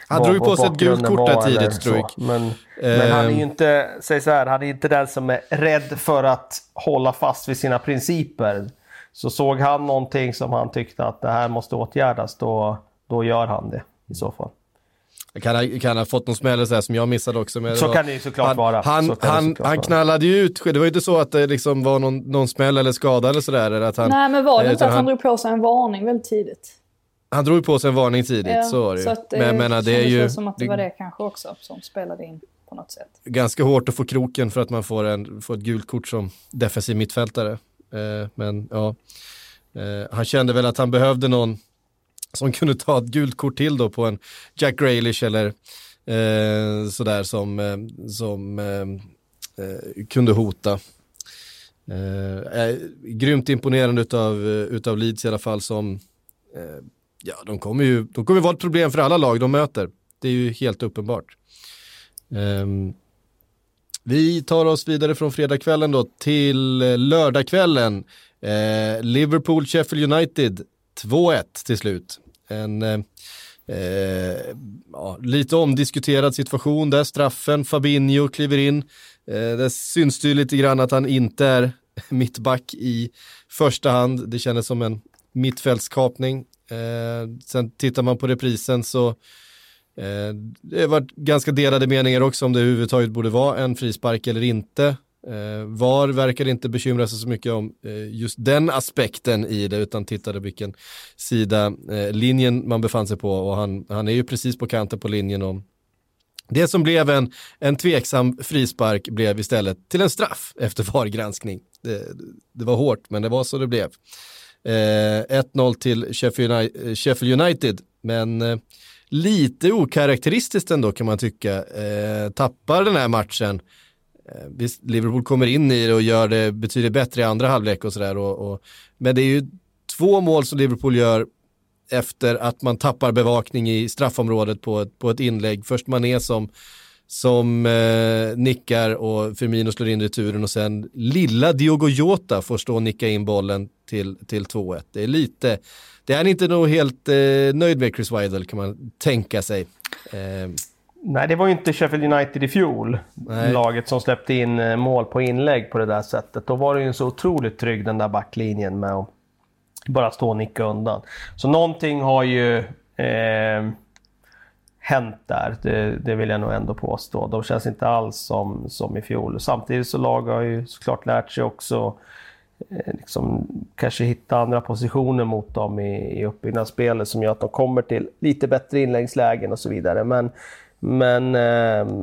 Han vad, drog vad på sig ett gult kort där tidigt, Struijk. Men, eh. men han är ju inte, säg så här, han är inte den som är rädd för att hålla fast vid sina principer. Så såg han någonting som han tyckte att det här måste åtgärdas, då, då gör han det i så fall. Kan ha, kan ha fått någon smäll så här som jag missade också. Men så var, kan det ju såklart han, vara. Han, så han, såklart han knallade ju ut. Det var ju inte så att det liksom var någon, någon smäll eller skada eller sådär. Eller att han, nej, men var det inte att han, han drog på sig en varning väldigt tidigt? Han drog på sig en varning tidigt, ja, så var det ju. Så att, men, jag menar, det är ju som att det var det kanske också som spelade in på något sätt. Ganska hårt att få kroken för att man får, en, får ett gult kort som defensiv mittfältare. Eh, men ja, eh, han kände väl att han behövde någon som kunde ta ett gult kort till då på en Jack Grealish eller eh, sådär som, eh, som eh, kunde hota. Eh, grymt imponerande utav, utav Leeds i alla fall som eh, ja, de kommer ju de kommer vara ett problem för alla lag de möter. Det är ju helt uppenbart. Eh, vi tar oss vidare från fredagskvällen då till lördagskvällen. Eh, Liverpool, Sheffield United två ett till slut. En eh, ja, lite omdiskuterad situation där straffen, Fabinho kliver in. Eh, det syns ju lite grann att han inte är mittback i första hand. Det kändes som en mittfältskapning. Eh, sen tittar man på reprisen så eh, det var ganska delade meningar också om det överhuvudtaget borde vara en frispark eller inte. V A R verkar inte bekymra sig så mycket om just den aspekten i det, utan tittade vilken sida linjen man befann sig på, och han, han är ju precis på kanten på linjen. Om det som blev en, en tveksam frispark blev istället till en straff efter V A R-granskning. Det, det var hårt, men det var så det blev. Eh, ett noll till Sheffield United, men eh, lite okaraktäristiskt ändå kan man tycka. Eh, tappar den här matchen. Visst, Liverpool kommer in i det och gör det betydligt bättre i andra halvlek och sådär. Och, och, men det är ju två mål som Liverpool gör efter att man tappar bevakning i straffområdet på ett, på ett inlägg. Först Mané som som eh, nickar och Firmino slår in returen och sen lilla Diogo Jota får stå och nicka in bollen till, till två ett. Det är lite, det är inte nog helt eh, nöjd med Chris Weidel kan man tänka sig. Eh. Nej, det var ju inte Sheffield United i fjol, nej, laget som släppte in mål på inlägg på det där sättet. Då var det ju så otroligt trygg den där backlinjen med att bara stå och nicka undan. Så någonting har ju... Eh, hänt där, det, det vill jag nog ändå påstå. De känns inte alls som, som i fjol. Samtidigt så lag har ju såklart lärt sig också eh, liksom, kanske hitta andra positioner mot dem i, i uppbyggnadsspelet som gör att de kommer till lite bättre inläggslägen och så vidare. Men, men eh,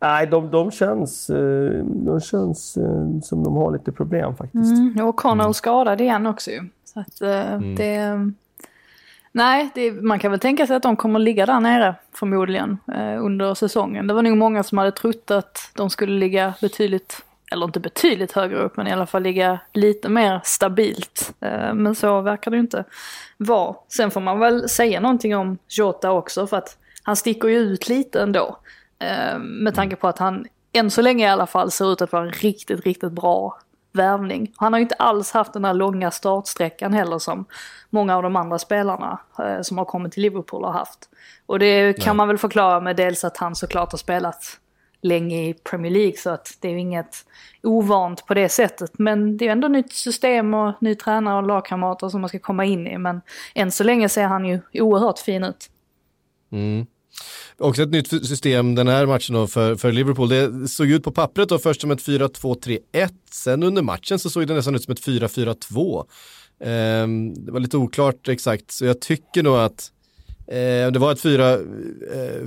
nej, de, de känns, eh, de känns eh, som de har lite problem faktiskt. Mm, och Connell mm. skadad igen också. Så att eh, mm. det... Nej, det, man kan väl tänka sig att de kommer ligga där nere förmodligen eh, under säsongen. Det var nog många som hade trott att de skulle ligga betydligt, eller inte betydligt högre upp, men i alla fall ligga lite mer stabilt. Eh, men så verkar det inte vara. Sen får man väl säga någonting om Jota också, för att han sticker ju ut lite ändå. Eh, med tanke på att han än så länge i alla fall ser ut att vara en riktigt, riktigt bra värvning. Han har ju inte alls haft den här långa startsträckan heller som många av de andra spelarna eh, som har kommit till Liverpool har haft. Och det kan Nej. man väl förklara med dels att han såklart har spelat länge i Premier League, så att det är ju inget ovant på det sättet. Men det är ju ändå nytt system och ny tränare och lagkamrater som man ska komma in i. Men än så länge ser han ju oerhört fin ut. Mm. Också ett nytt system den här matchen då för, för Liverpool. Det såg ut på pappret då först som ett fyra två tre ett. Sen under matchen så såg det nästan ut som ett fyra fyra två. ehm, Det var lite oklart exakt. Så jag tycker nog att eh, det var ett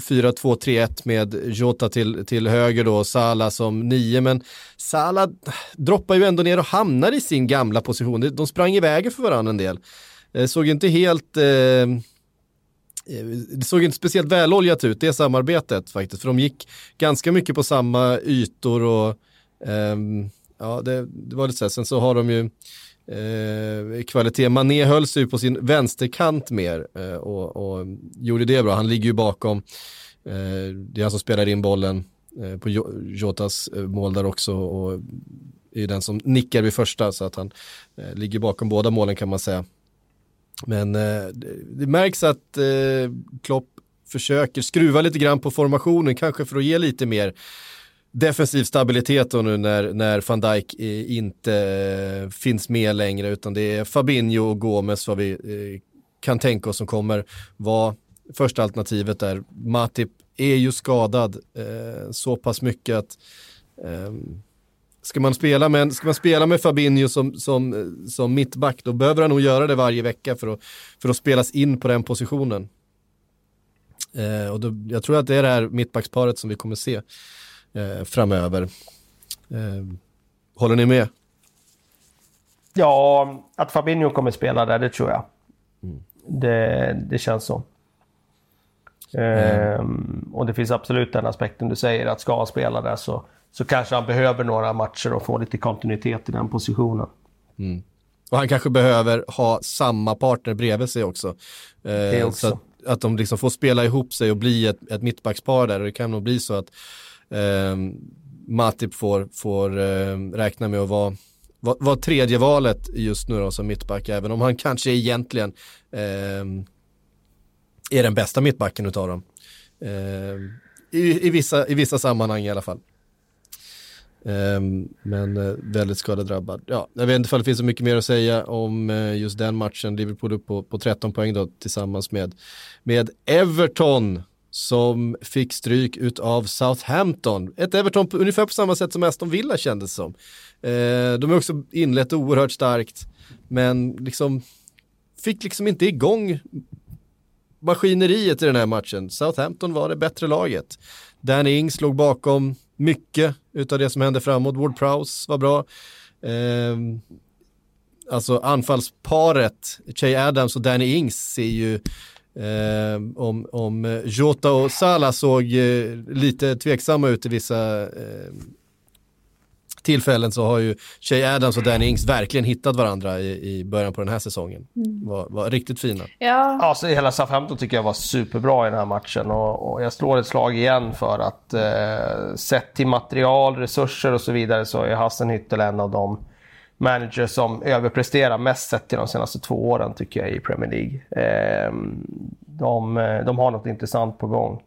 fyra två tre ett med Jota till, till höger då, Salah som nio. Men Salah droppar ju ändå ner och hamnar i sin gamla position. De sprang iväg för varandra en del. eh, Såg inte helt... Eh, Det såg inte speciellt väloljat ut, det samarbetet faktiskt. För de gick ganska mycket på samma ytor och um, ja, det, det var det så här. Sen så har de ju uh, kvalitet. Mané höll sig på sin vänsterkant mer uh, och, och gjorde det bra. Han ligger ju bakom. Uh, det är han som spelar in bollen uh, på Jotas mål där också och är den som nickar vid första, så att han uh, ligger bakom båda målen kan man säga. Men eh, det märks att eh, Klopp försöker skruva lite grann på formationen, kanske för att ge lite mer defensiv stabilitet då nu när, när Van Dijk eh, inte eh, finns med längre, utan det är Fabinho och Gomes vad vi eh, kan tänka oss som kommer vara första alternativet där. Matip är ju skadad eh, så pass mycket att eh, Ska man, spela med, ska man spela med Fabinho som, som, som mittback, då behöver han nog göra det varje vecka för att, för att spelas in på den positionen. Eh, och då, jag tror att det är det här mittbacksparet som vi kommer se eh, framöver. Eh, håller ni med? Ja, att Fabinho kommer spela där, det tror jag. Mm. Det, det känns så. Eh, mm. Och det finns absolut den aspekten du säger, att ska han spela där så så kanske han behöver några matcher och få lite kontinuitet i den positionen. Mm. Och han kanske behöver ha samma partner bredvid sig också. Eh, också. Så att, att de liksom får spela ihop sig och bli ett, ett mittbackspar där. Och det kan nog bli så att eh, Matip får, får eh, räkna med att vara, vara, vara tredje valet just nu då, som mittback. Även om han kanske egentligen eh, är den bästa mittbacken utav dem. Eh, i, i, vissa, I vissa sammanhang i alla fall. Um, men uh, väldigt skadedrabbad. Ja, jag vet inte om det finns så mycket mer att säga om uh, just den matchen. Liverpool upp på, på tretton poäng då, tillsammans med, med Everton som fick stryk utav Southampton. Ett Everton på, ungefär på samma sätt som Aston Villa kändes som. Uh, de har också inlett oerhört starkt, men liksom fick liksom inte igång maskineriet i den här matchen. Southampton var det bättre laget. Danny Ings låg bakom mycket utav det som hände framåt. Ward Prowse var bra. Eh, alltså anfallsparet Che Adams och Danny Ings ser ju eh, om, om Jota och Salah såg eh, lite tveksamma ut i vissa eh, tillfällen så har ju Shea Adams och Danny Ings verkligen hittat varandra i, i början på den här säsongen. Mm. Var, var riktigt fina. Ja. Alltså, hela Southampton tycker jag var superbra i den här matchen. Och, och jag slår ett slag igen för att eh, sett till material, resurser och så vidare så är Hasenhüttl en av dem manager som överpresterar mest sett till de senaste två åren tycker jag i Premier League. Eh, de, de har något intressant på gång.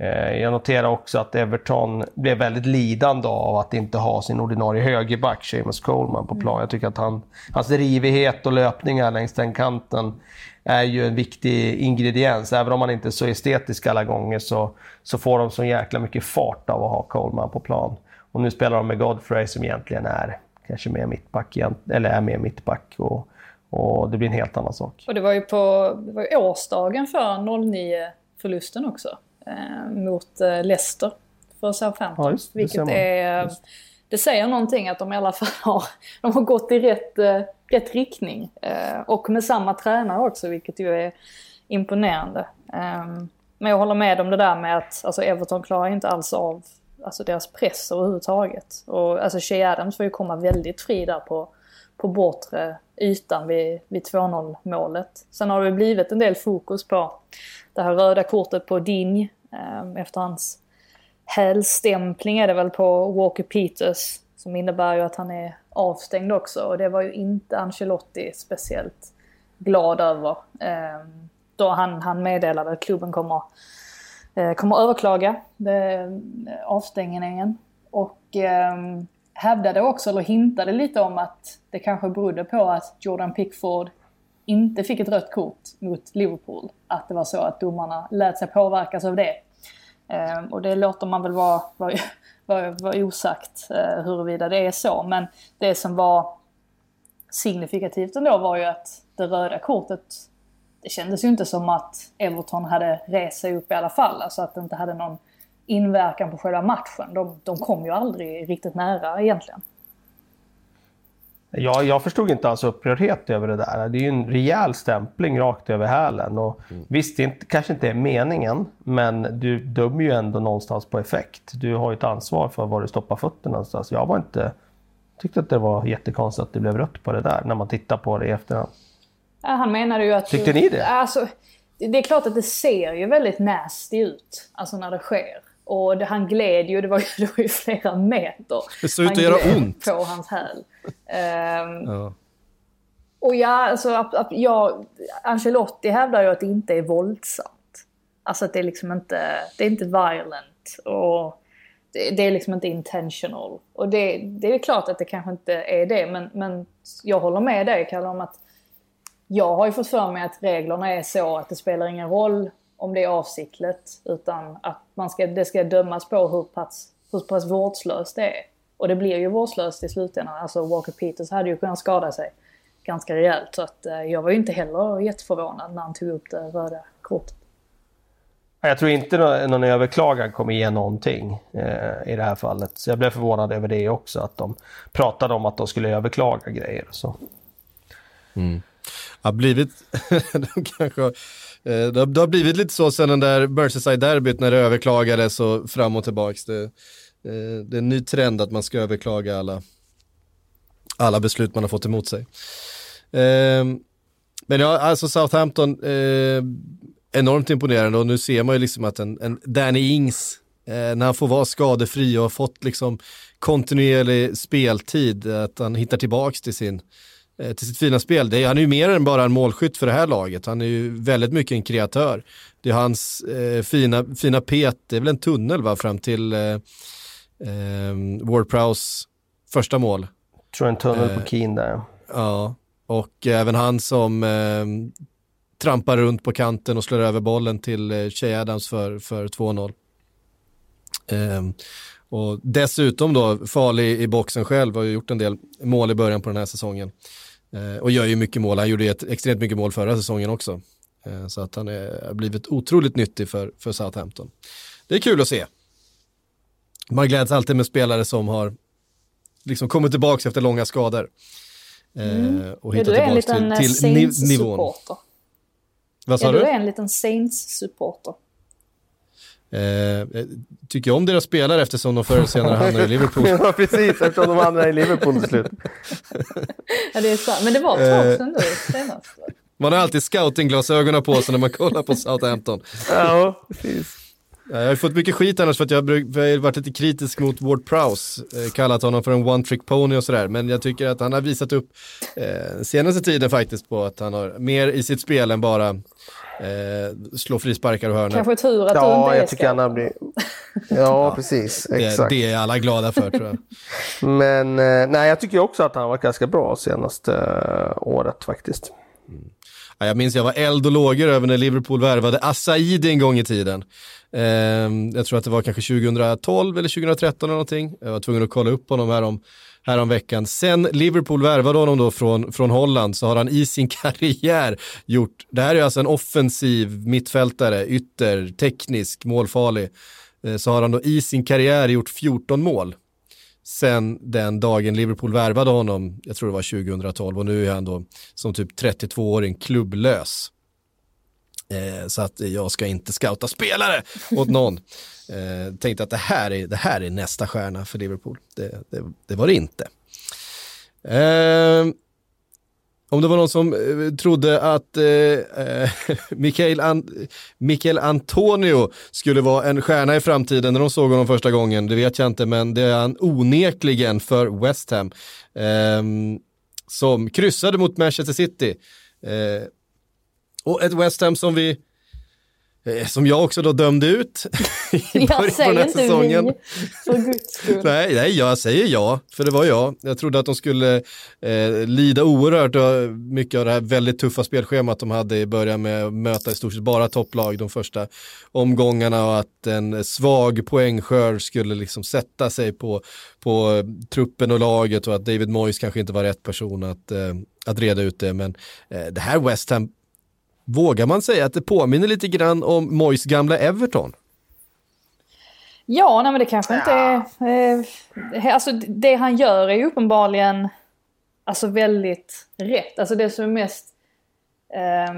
Eh, jag noterar också att Everton blev väldigt lidande av att inte ha sin ordinarie högerback Seamus Coleman på plan. Jag tycker att han, hans rivighet och löpningar längs den kanten är ju en viktig ingrediens. Även om man inte är så estetisk alla gånger så, så får de så jäkla mycket fart av att ha Coleman på plan. Och nu spelar de med Godfrey som egentligen är kanske mer mittback igen, eller är mer mittback och, och det blir en helt annan sak. Och det var ju på det var ju årsdagen för noll nio-förlusten också eh, mot eh, Leicester för Southampton. Ja, just, vilket det är just. Det säger någonting att de i alla fall har, de har gått i rätt, eh, rätt riktning eh, och med samma tränare också, vilket ju är imponerande. Eh, men jag håller med om det där med att alltså Everton klarar inte alls av alltså deras press överhuvudtaget. Och alltså Shea Adams var ju komma väldigt fri där på, på bortre ytan vid, vid två noll-målet. Sen har det blivit en del fokus på det här röda kortet på Digne. Eh, efter hans hälstämpling är det väl på Walker Peters, som innebär ju att han är avstängd också. Och det var ju inte Ancelotti speciellt glad över. Eh, då han, han meddelade att klubben kommer... kommer överklaga avstängningen och eh, hävdade också, eller hintade lite om att det kanske berodde på att Jordan Pickford inte fick ett rött kort mot Liverpool. Att det var så att domarna lät sig påverkas av det. Eh, och det låter man väl vara, vara, vara, vara osagt eh, huruvida det är så. Men det som var signifikativt ändå var ju att det röda kortet, det kändes ju inte som att Everton hade rest sig upp i alla fall. Alltså att det inte hade någon inverkan på själva matchen. De, de kom ju aldrig riktigt nära egentligen. Jag, jag förstod inte hans upprördhet över det där. Det är ju en rejäl stämpling rakt över hälen. Och mm. Visst, det inte, kanske inte är meningen. Men du dömer ju ändå någonstans på effekt. Du har ju ett ansvar för var du stoppar fötterna någonstans. Jag var inte, tyckte att det var jättekonstigt att det blev rött på det där när man tittar på det i efterhand. Han menade ju att... Tyckte ni det? Alltså, det är klart att det ser ju väldigt nasty ut alltså när det sker. Och det, han gled ju, det var ju, det var ju flera meter. Det såg ut att göra ont. På hans häl. Um, ja. Och ja, alltså, att, att, ja, Ancelotti hävdar ju att det inte är våldsamt. Alltså att det är liksom inte, det är inte violent och det, det är liksom inte intentional. Och det, det är klart att det kanske inte är det, men, men jag håller med dig, Kalle, om att jag har ju fått för mig att reglerna är så att det spelar ingen roll om det är avsiktligt, utan att man ska, det ska dömas på hur pass, hur pass vårdslöst det är. Och det blir ju vårdslöst i slutändan. Alltså Walker Peters hade ju kunnat skada sig ganska rejält. Så att, eh, jag var ju inte heller jätteförvånad när han tog upp det röda kortet. Jag tror inte någon, någon överklagan kommer ge någonting eh, i det här fallet. Så jag blev förvånad över det också, att de pratade om att de skulle överklaga grejer. Så. Mm. Har blivit, de kanske, det har blivit lite så sen den där Merseyside-derbyt när det överklagades och fram och tillbaks. Det, det är en ny trend att man ska överklaga alla, alla beslut man har fått emot sig. Men ja, alltså Southampton enormt imponerande, och nu ser man ju liksom att en, en Danny Ings, när han får vara skadefri och har fått liksom kontinuerlig speltid, att han hittar tillbaks till sin till sitt fina spel. Det är, han är ju mer än bara en målskytt för det här laget. Han är ju väldigt mycket en kreatör. Det är hans eh, fina, fina pet. Det är väl en tunnel va, fram till eh, eh, Ward-Prowse första mål. Jag tror en tunnel eh, på Keane där. Ja, och även han som eh, trampar runt på kanten och slår över bollen till eh, Shea Adams för, för två noll. Eh, och dessutom då farlig i boxen själv, har ju gjort en del mål i början på den här säsongen. Och gör ju mycket mål. Han gjorde ett, extremt mycket mål förra säsongen också. Så att han har blivit otroligt nyttig för, för Southampton. Det är kul att se. Man gläds alltid med spelare som har liksom kommit tillbaka efter långa skador. Mm. Och hittat tillbaka till, till Saints-supporter. Nivån. Vad sa du? Är du en liten Saints-supporter? Eh, tycker jag om deras spelare eftersom de förr eller senare hamnar i Liverpool. Ja, precis, eftersom de hamnar i Liverpool till slut. Ja, det är sant. Men det var två eh. ändå senast. Man har alltid scoutingglasögonen på sig när man kollar på Southampton. Ja, precis. Jag har fått mycket skit annars för att jag har varit lite kritisk mot Ward Prowse, kallat honom för en one-trick pony och sådär, men jag tycker att han har visat upp eh, senaste tiden faktiskt på att han har mer i sitt spel än bara eh, slå frisparkar och hörnor. Kanske tur att ja, du inte är jag tycker han har blivit... Ja, ja, precis. Exakt. Det, det är alla glada för, tror jag. Men eh, nej, jag tycker också att han var ganska bra senaste eh, året faktiskt. Mm. Ja, jag minns jag var eld och lågor över när Liverpool värvade Asaidi en gång i tiden. Jag tror att det var kanske tjugotolv eller tjugotretton eller någonting. Jag var tvungen att kolla upp honom här om, här om veckan. Sen Liverpool värvade honom då från, från Holland, så har han i sin karriär gjort, det här är alltså en offensiv mittfältare, ytter, teknisk, målfarlig, så har han då i sin karriär gjort fjorton mål sen den dagen Liverpool värvade honom. Jag tror det var tjugotolv och nu är han då som typ trettiotvååring klubblös. Eh, så att jag ska inte scouta spelare åt någon. Eh, tänkte att det här, är, det här är nästa stjärna för Liverpool. Det, det, det var det inte. Eh, om det var någon som eh, trodde att eh, Michael, An- Michael Antonio skulle vara en stjärna i framtiden när de såg honom första gången, det vet jag inte, men det är han onekligen för West Ham. Eh, som kryssade mot Manchester City. Eh, Och ett West Ham som vi som jag också då dömde ut i början på den här säsongen. nej, nej, jag säger ja, för det var jag. Jag trodde att de skulle eh, lida oerhört och mycket av det här väldigt tuffa spelschemat de hade i början med att möta i stort sett bara topplag de första omgångarna och att en svag poängskörd skulle liksom sätta sig på, på truppen och laget och att David Moyes kanske inte var rätt person att, eh, att reda ut det. Men eh, det här West Ham, vågar man säga att det påminner lite grann om Moyes gamla Everton? Ja, nej, men det kanske inte är... Eh, alltså det han gör är ju uppenbarligen alltså väldigt rätt. Alltså det som är mest, eh,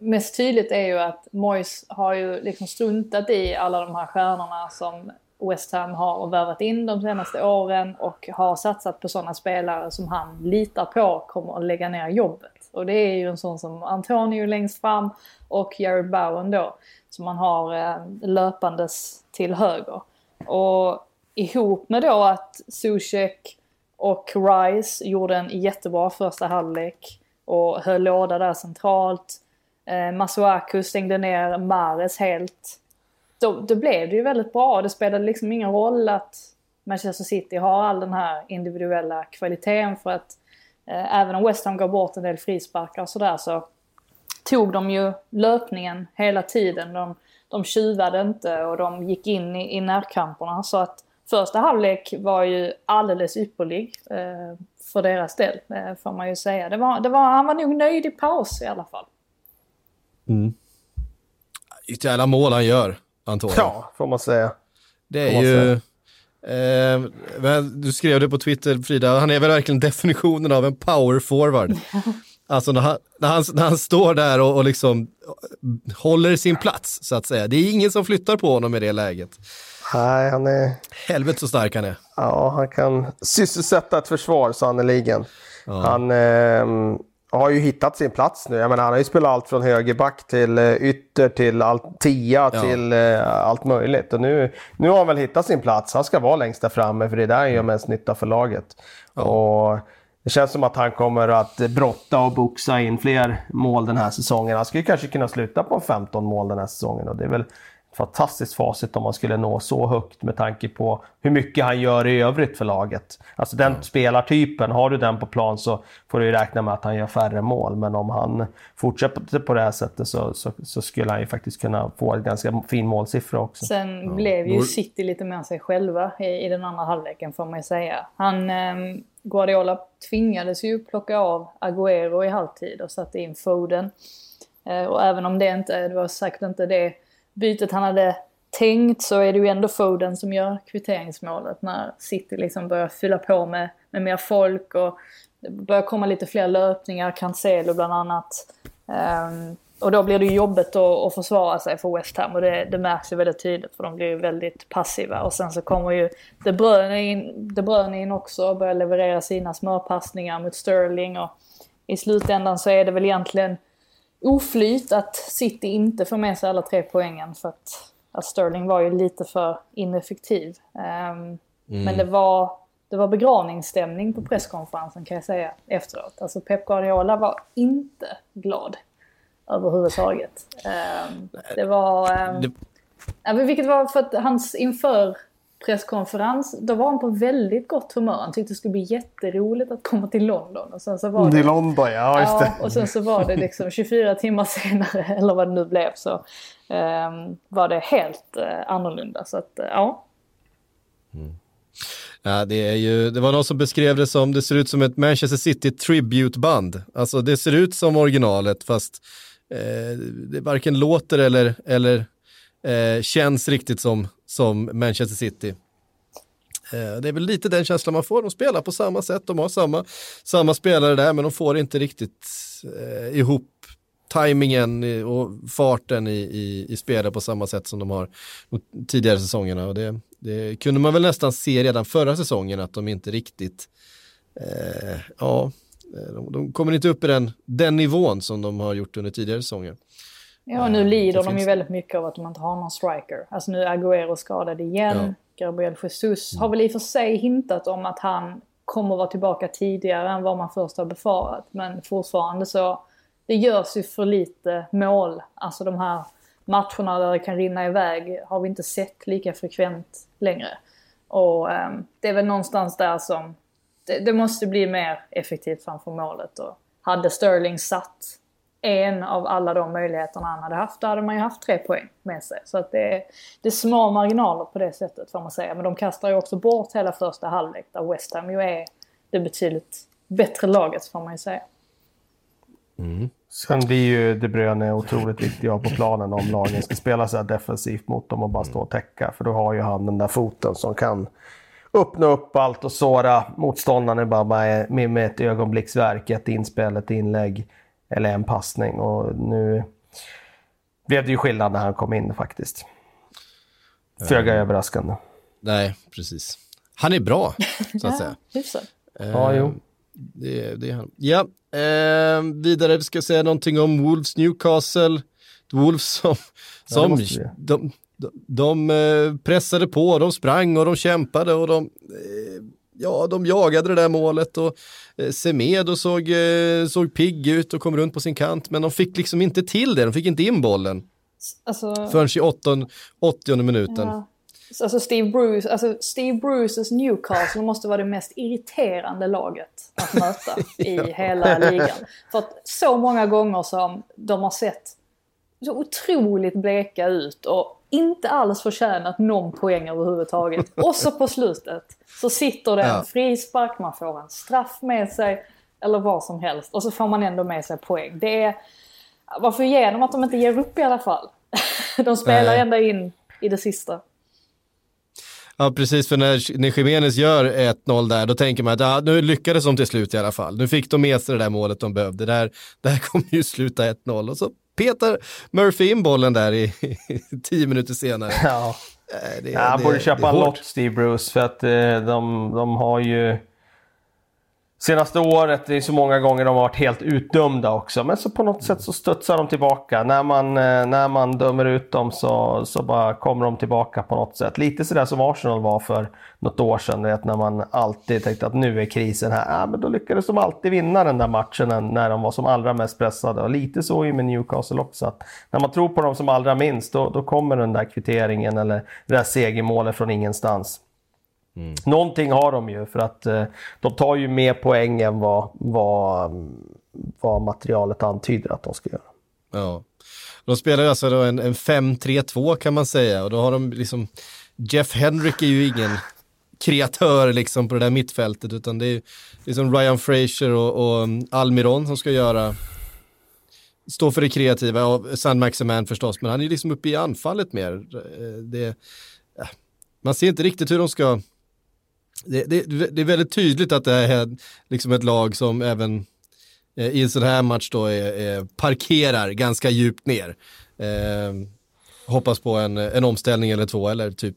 mest tydligt är ju att Moyes har ju liksom struntat i alla de här stjärnorna som West Ham har värvat in de senaste åren och har satsat på sådana spelare som han litar på kommer att lägga ner jobbet. Och det är ju en sån som Antonio längst fram och Jared Bowen då, som man har eh, löpandes till höger. Och ihop med då att Soucek och Rice gjorde en jättebra första halvlek och höll låda där centralt. Eh, Masuaku stängde ner Mahrez helt. Då, då blev det ju väldigt bra. Det spelade liksom ingen roll att Manchester City har all den här individuella kvaliteten, för att även om West Ham gav bort en del frisparkar och sådär, så tog de ju löpningen hela tiden. De, de tjuvade inte och de gick in i, i närkamperna. Så att första halvlek var ju alldeles ypperlig eh, för deras del, eh, får man ju säga. Det var, det var, han var nog nöjd i paus i alla fall. Mm. Ytterligare alla mål han gör, antagligen. Ja, får man säga. Det är ju... Eh, du skrev det på Twitter, Frida. Han är väl verkligen definitionen av en power forward. Alltså när han, när han, när han står där och, och liksom håller sin plats, så att säga. Det är ingen som flyttar på honom i det läget. Nej, han är... Helvete så stark han är. Ja, han kan sysselsätta ett försvar sannoliken. Ja. Han eh, har ju hittat sin plats nu. Jag menar, han har ju spelat allt från högerback till ytter till allt, tia till ja. allt möjligt. Och nu, nu har han väl hittat sin plats. Han ska vara längst där framme, för det där gör mest nytta för laget. Ja. Och det känns som att han kommer att brotta och boxa in fler mål den här säsongen. Han skulle kanske kunna sluta på femton mål den här säsongen. Och det är väl ett fantastiskt facit om man skulle nå så högt med tanke på hur mycket han gör i övrigt för laget. Alltså den mm. spelartypen, har du den på plan så får du ju räkna med att han gör färre mål. Men om han fortsätter på det här sättet så, så, så skulle han ju faktiskt kunna få en ganska fin målsiffra också. Sen mm. blev ju City lite med sig själva i, i den andra halvleken, får man ju säga. Han, eh, Guardiola tvingades ju plocka av Agüero i halvtid och satte in Foden. Eh, och även om det inte, det var säkert inte det bytet han hade tänkt, så är det ju ändå Foden som gör kvitteringsmålet när City liksom börjar fylla på med, med mer folk och det börjar komma lite fler löpningar, Cancelo bland annat. Um, Och då blir det jobbigt att, att försvara sig för West Ham, och det, det märks ju väldigt tydligt för de blir ju väldigt passiva. Och sen så kommer ju De Bruyne in, De Bruyne in också och börjar leverera sina smörpassningar mot Sterling, och i slutändan så är det väl egentligen oflyt att City inte får med sig alla tre poängen, för att, att Sterling var ju lite för ineffektiv. Um, mm. Men det var, det var begravningsstämning på presskonferensen, kan jag säga, efteråt. Alltså Pep Guardiola var inte glad överhuvudtaget. Um, det var... Um, det... Vilket var för att hans inför presskonferens, då var han på väldigt gott humör. Han tyckte det skulle bli jätteroligt att komma till London. Och sen så var det, det London, ja, just det. Ja, och sen så var det liksom tjugofyra timmar senare, eller vad det nu blev, så um, var det helt uh, annorlunda. Så att, uh, ja. Mm. Ja, det är ju, det var någon som beskrev det som, det ser ut som ett Manchester City tributeband. Alltså det ser ut som originalet, fast eh, det varken låter eller, eller eh, känns riktigt som, som Manchester City. Eh, det är väl lite den känslan man får. De spelar på samma sätt, de har samma, samma spelare där, men de får inte riktigt eh, ihop tajmingen och farten i, i, i spelet på samma sätt som de har de tidigare säsongerna. Och det, det kunde man väl nästan se redan förra säsongen, att de inte riktigt eh, ja, de, de kommer inte upp i den, den nivån som de har gjort under tidigare säsonger. Ja, nu lider de finns... ju väldigt mycket av att de inte har någon striker. Alltså nu är Aguero skadad igen. Ja. Gabriel Jesus mm. har väl i och för sig hintat om att han kommer vara tillbaka tidigare än vad man först har befarat. Men fortfarande så det görs ju för lite mål. Alltså de här matcherna där det kan rinna iväg har vi inte sett lika frekvent längre. Och eh, det är väl någonstans där som det, det måste bli mer effektivt framför målet. Och hade Sterling satt en av alla de möjligheterna han hade haft, då hade man ju haft tre poäng med sig. Så att det, är, det är små marginaler på det sättet, får man säga. Men de kastar ju också bort hela första halvlek, där West Ham ju är det betydligt bättre laget, får man ju säga. Mm. Sen blir ju De Bruyne otroligt viktig på planen om lagen ska spela så här defensivt mot dem och bara stå och täcka. För då har ju han den där foten som kan öppna upp allt och såra motståndaren bara med ett ögonblicksverk, ett inspel, ett inlägg eller en passning. Och nu blev det ju skillnad när han kom in faktiskt. Föga mm. överraskande. Nej, precis. Han är bra, så att säga. eh, ja, jo. Det, det är han. Ja. Eh, vidare ska jag säga någonting om Wolves Newcastle. Wolves som, som ja, de, de, de pressade på, de sprang och de kämpade och de, eh, ja, de jagade det där målet, och eh, Semedo såg, eh, såg pigg ut och kom runt på sin kant, men de fick liksom inte till det, de fick inte in bollen alltså, förrän i åttionde minuten. Ja. Alltså Steve Bruce, alltså Steve Bruces Newcastle måste vara det mest irriterande laget att möta i hela ligan. För att så många gånger som de har sett så otroligt bleka ut och inte alls förtjänat någon poäng överhuvudtaget. Och så på slutet så sitter det en frispark, man får en straff med sig eller vad som helst. Och så får man ändå med sig poäng. Det är, varför ger de att de inte ger upp i alla fall? De spelar ända in i det sista. Ja, precis, för när, när Jiménez gör ett noll där, då tänker man att ja, nu lyckades de till slut i alla fall. Nu fick de med sig det där målet de behövde. Det här, det här kommer ju sluta ett noll. Och så petar Murphy in bollen där i, i tio minuter senare. Ja, det, ja han det, borde det, köpa det en lott, Steve Bruce, för att eh, de, de har ju... Senaste året, det är så många gånger de har varit helt utdömda också. Men så på något sätt så studsar de tillbaka. När man, när man dömer ut dem så, så bara kommer de tillbaka på något sätt. Lite sådär som Arsenal var för något år sedan. Vet, när man alltid tänkte att nu är krisen här. Ja, men då lyckades de alltid vinna den där matchen när de var som allra mest pressade. Och lite så är ju med Newcastle också. Att när man tror på dem som allra minst, då, då kommer den där kvitteringen eller det där segermålet från ingenstans. Mm. Någonting har de ju, för att eh, de tar ju mer poäng än vad, vad, vad materialet antyder att de ska göra. Ja, de spelar ju alltså då en, en fem tre två kan man säga, och då har de liksom, Jeff Hendrick är ju ingen kreatör liksom på det där mittfältet, utan det är ju liksom Ryan Fraser och, och Almiron som ska göra stå för det kreativa, och San Maximan förstås, men han är ju liksom uppe i anfallet mer. Det, man ser inte riktigt hur de ska. Det, det, det är väldigt tydligt att det här är liksom ett lag som även eh, i en sån här match då eh, parkerar ganska djupt ner. Eh, hoppas på en, en omställning eller två, eller typ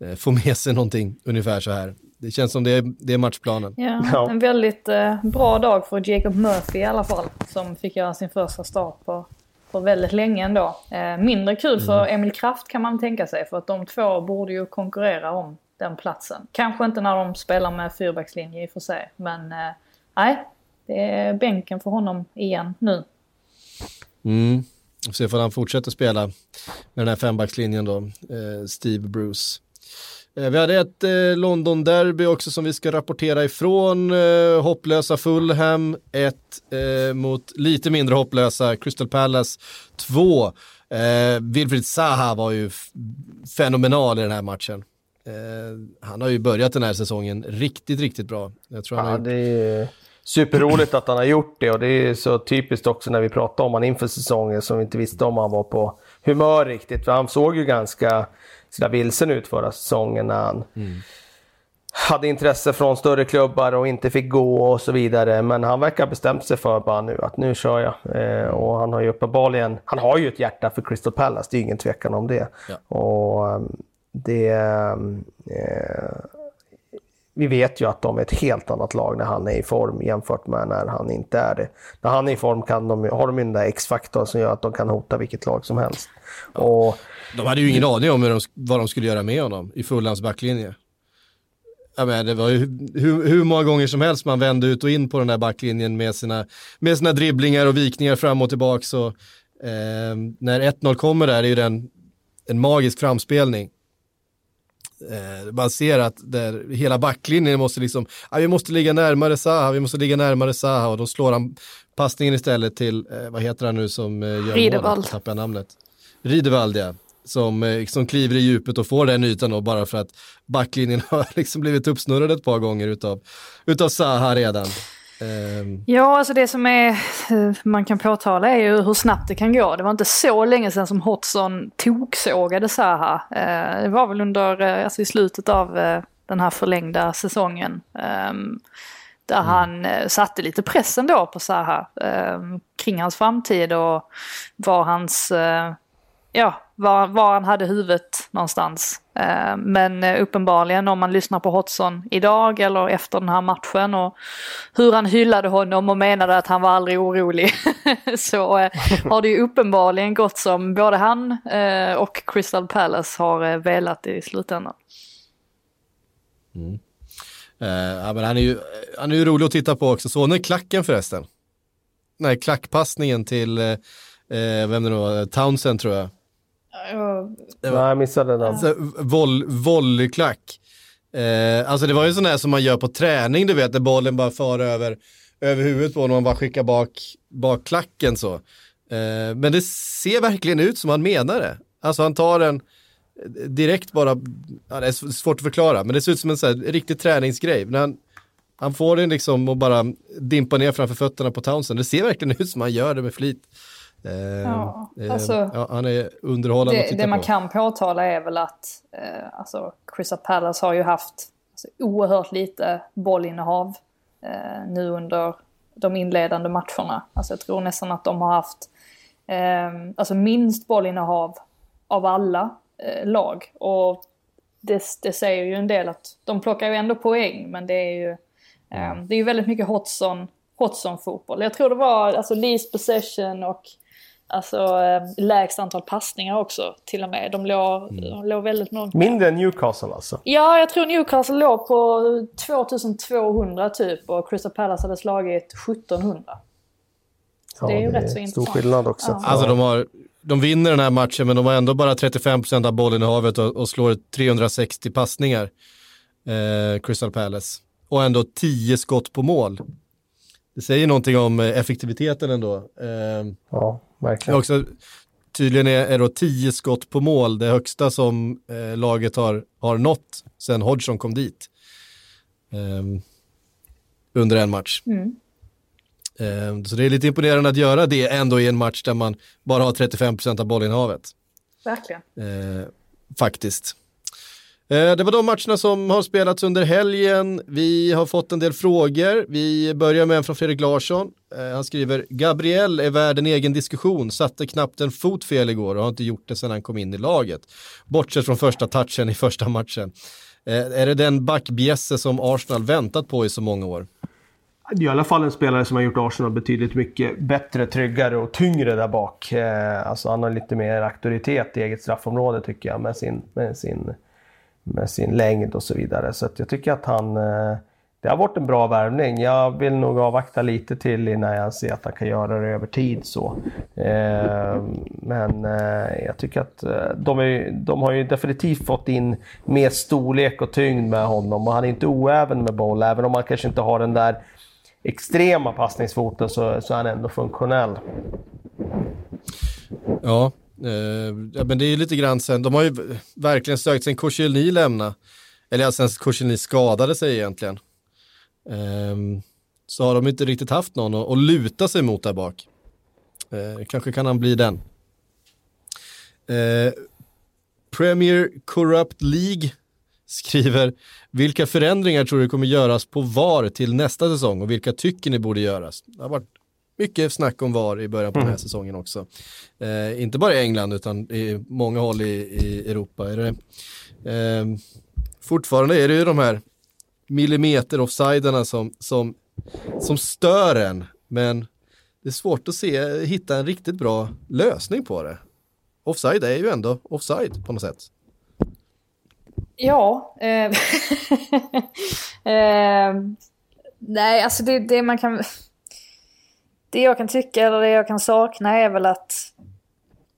eh, få med sig någonting ungefär så här. Det känns som det är, det är matchplanen. Ja, ja. En väldigt eh, bra dag för Jacob Murphy i alla fall, som fick göra sin första start på, på väldigt länge ändå. Eh, mindre kul mm. för Emil Kraft kan man tänka sig, för att de två borde ju konkurrera om den platsen. Kanske inte när de spelar med fyrbackslinje i för sig, men eh, nej, det är bänken för honom igen nu. Mm. Och se om han fortsätter spela med den här fembackslinjen då, eh, Steve Bruce. Vi hade ett eh, London-derby också som vi ska rapportera ifrån. Eh, hopplösa Fulham ett eh, mot lite mindre hopplösa Crystal Palace två. Eh, Wilfried Zaha var ju f- fenomenal i den här matchen. Eh, han har ju börjat den här säsongen riktigt, riktigt bra. Jag tror han ja, har gjort... det är superroligt att han har gjort det, och det är så typiskt också när vi pratade om han inför säsongen, som vi inte visste om han var på humör riktigt. För han såg ju ganska... så där vilsen ut förra säsongen när han mm. hade intresse från större klubbar och inte fick gå och så vidare. Men han verkar bestämt sig för bara nu att nu kör jag. Eh, och han har ju uppenbarligen, han har ju ett hjärta för Crystal Palace, det är ingen tvekan om det. Ja. Och det... Eh, vi vet ju att de är ett helt annat lag när han är i form jämfört med när han inte är det. När han är i form kan de, har de ju den där X-faktorn som gör att de kan hota vilket lag som helst. Ja. Och de hade ju ingen aning om hur de, vad de skulle göra med honom i Fulhams backlinje. Jag menar, det var ju hur, hur många gånger som helst man vände ut och in på den där backlinjen med sina, med sina dribblingar och vikningar fram och tillbaka. Så, eh, när ett noll kommer där är ju den en magisk framspelning. Man ser att där hela backlinjen måste liksom, ah, vi måste ligga närmare Zaha, vi måste ligga närmare Zaha, och då slår han passningen istället till eh, vad heter han nu som eh, gör Ridevald. Tappar namnet. Ridevald, ja, som, eh, som kliver i djupet och får den ytan då, bara för att backlinjen har liksom blivit uppsnurrad ett par gånger utav, utav Zaha redan. Ja, alltså det som är, man kan påtala är ju hur snabbt det kan gå. Det var inte så länge sedan som Hodgson toksågade Zaha. Det var väl under, alltså i slutet av den här förlängda säsongen, där han satte lite pressen då på Zaha kring hans framtid och var hans, ja, var, var han hade huvudet någonstans. Men uppenbarligen, om man lyssnar på Hodgson idag eller efter den här matchen och hur han hyllade honom och menade att han var aldrig orolig, så har det ju uppenbarligen gått som både han och Crystal Palace har velat i slutändan. Mm. Ja, men han är ju, han är ju rolig att titta på också. Så nu är klacken förresten. Nej, klackpassningen till vem det var, Townsend tror jag. Nej, jag missade den. Alltså, voll, volleyklack. Eh, alltså det var ju sån här som man gör på träning, du vet, där bollen bara far över, över huvudet på honom och man bara skickar bak, bak klacken så. Eh, men det ser verkligen ut som han menar det. Alltså han tar den direkt bara, ja, det är svårt att förklara, men det ser ut som en så här riktig träningsgrej. När han, han får den liksom och bara dimpa ner framför fötterna på Townsend. Det ser verkligen ut som han gör det med flit. Eh, ja, alltså, eh, ja, han är underhållande det, att titta det man på. Kan påtala är väl att eh, alltså, Crystal Palace har ju haft alltså, oerhört lite bollinnehav eh, nu under de inledande matcherna. Alltså, jag tror nästan att de har haft eh, alltså, minst bollinnehav av alla eh, lag, och det, det säger ju en del att de plockar ju ändå poäng, men det är ju, eh, det är ju väldigt mycket Hodgson, Hodgson-fotboll. Jag tror det var alltså, least possession och alltså eh, lägst antal passningar också till och med. De låg, mm. de låg väldigt långt. Mindre än Newcastle alltså? Ja, jag tror Newcastle låg på tjugotvåhundra typ och Crystal Palace hade slagit sjuttonhundra. Ja, det är ju det rätt är så intressant. Stor skillnad också. Ja. Alltså de, har, de vinner den här matchen, men de har ändå bara trettiofem procent av bollen i havet och, och slår trehundrasextio passningar. Eh, Crystal Palace. Och ändå tio skott på mål. Det säger någonting om effektiviteten ändå. Eh, ja. Verkligen. Också, tydligen är, är då tio skott på mål det högsta som eh, laget har, har nått sen Hodgson kom dit eh, under en match. Mm. Eh, så det är lite imponerande att göra det ändå i en match där man bara har trettiofem procent av bollinnehavet. Verkligen. Eh, faktiskt. Det var de matcherna som har spelats under helgen. Vi har fått en del frågor. Vi börjar med en från Fredrik Larsson. Han skriver: Gabriel är värd en egen diskussion. Satte knappt en fot fel igår och har inte gjort det sedan han kom in i laget. Bortsett från första touchen i första matchen. Är det den backbjässe som Arsenal väntat på i så många år? Det är i alla fall en spelare som har gjort Arsenal betydligt mycket bättre, tryggare och tyngre där bak. Alltså han har lite mer auktoritet i eget straffområde tycker jag med sin... Med sin... med sin längd och så vidare. Så att jag tycker att han... Det har varit en bra värvning. Jag vill nog avvakta lite till innan jag ser att han kan göra det över tid. Så. Men jag tycker att de, är, de har ju definitivt fått in mer storlek och tyngd med honom. Och han är inte oäven med boll. Även om han kanske inte har den där extrema passningsfoten så, så är han ändå funktionell. Ja. Uh, ja, men det är ju lite grann sen. De har ju verkligen sökt sen Koscielny lämna. Eller alltså sen Koscielny skadade sig egentligen. Um, så har de inte riktigt haft någon att, att luta sig mot där bak. Uh, kanske kan han bli den. Uh, Premier Corrupt League skriver: vilka förändringar tror du kommer göras på V A R till nästa säsong och vilka tycker ni borde göras? Det har varit mycket snack om V A R i början på den här säsongen också. Eh, inte bara i England utan i många håll i, i Europa. Är det, eh, fortfarande är det ju de här millimeter-offsiderna som, som, som stör en. Men det är svårt att se, hitta en riktigt bra lösning på det. Offside är ju ändå offside på något sätt. Ja. Eh, eh, nej, alltså det, det man kan... Det jag kan tycka eller det jag kan sakna är väl att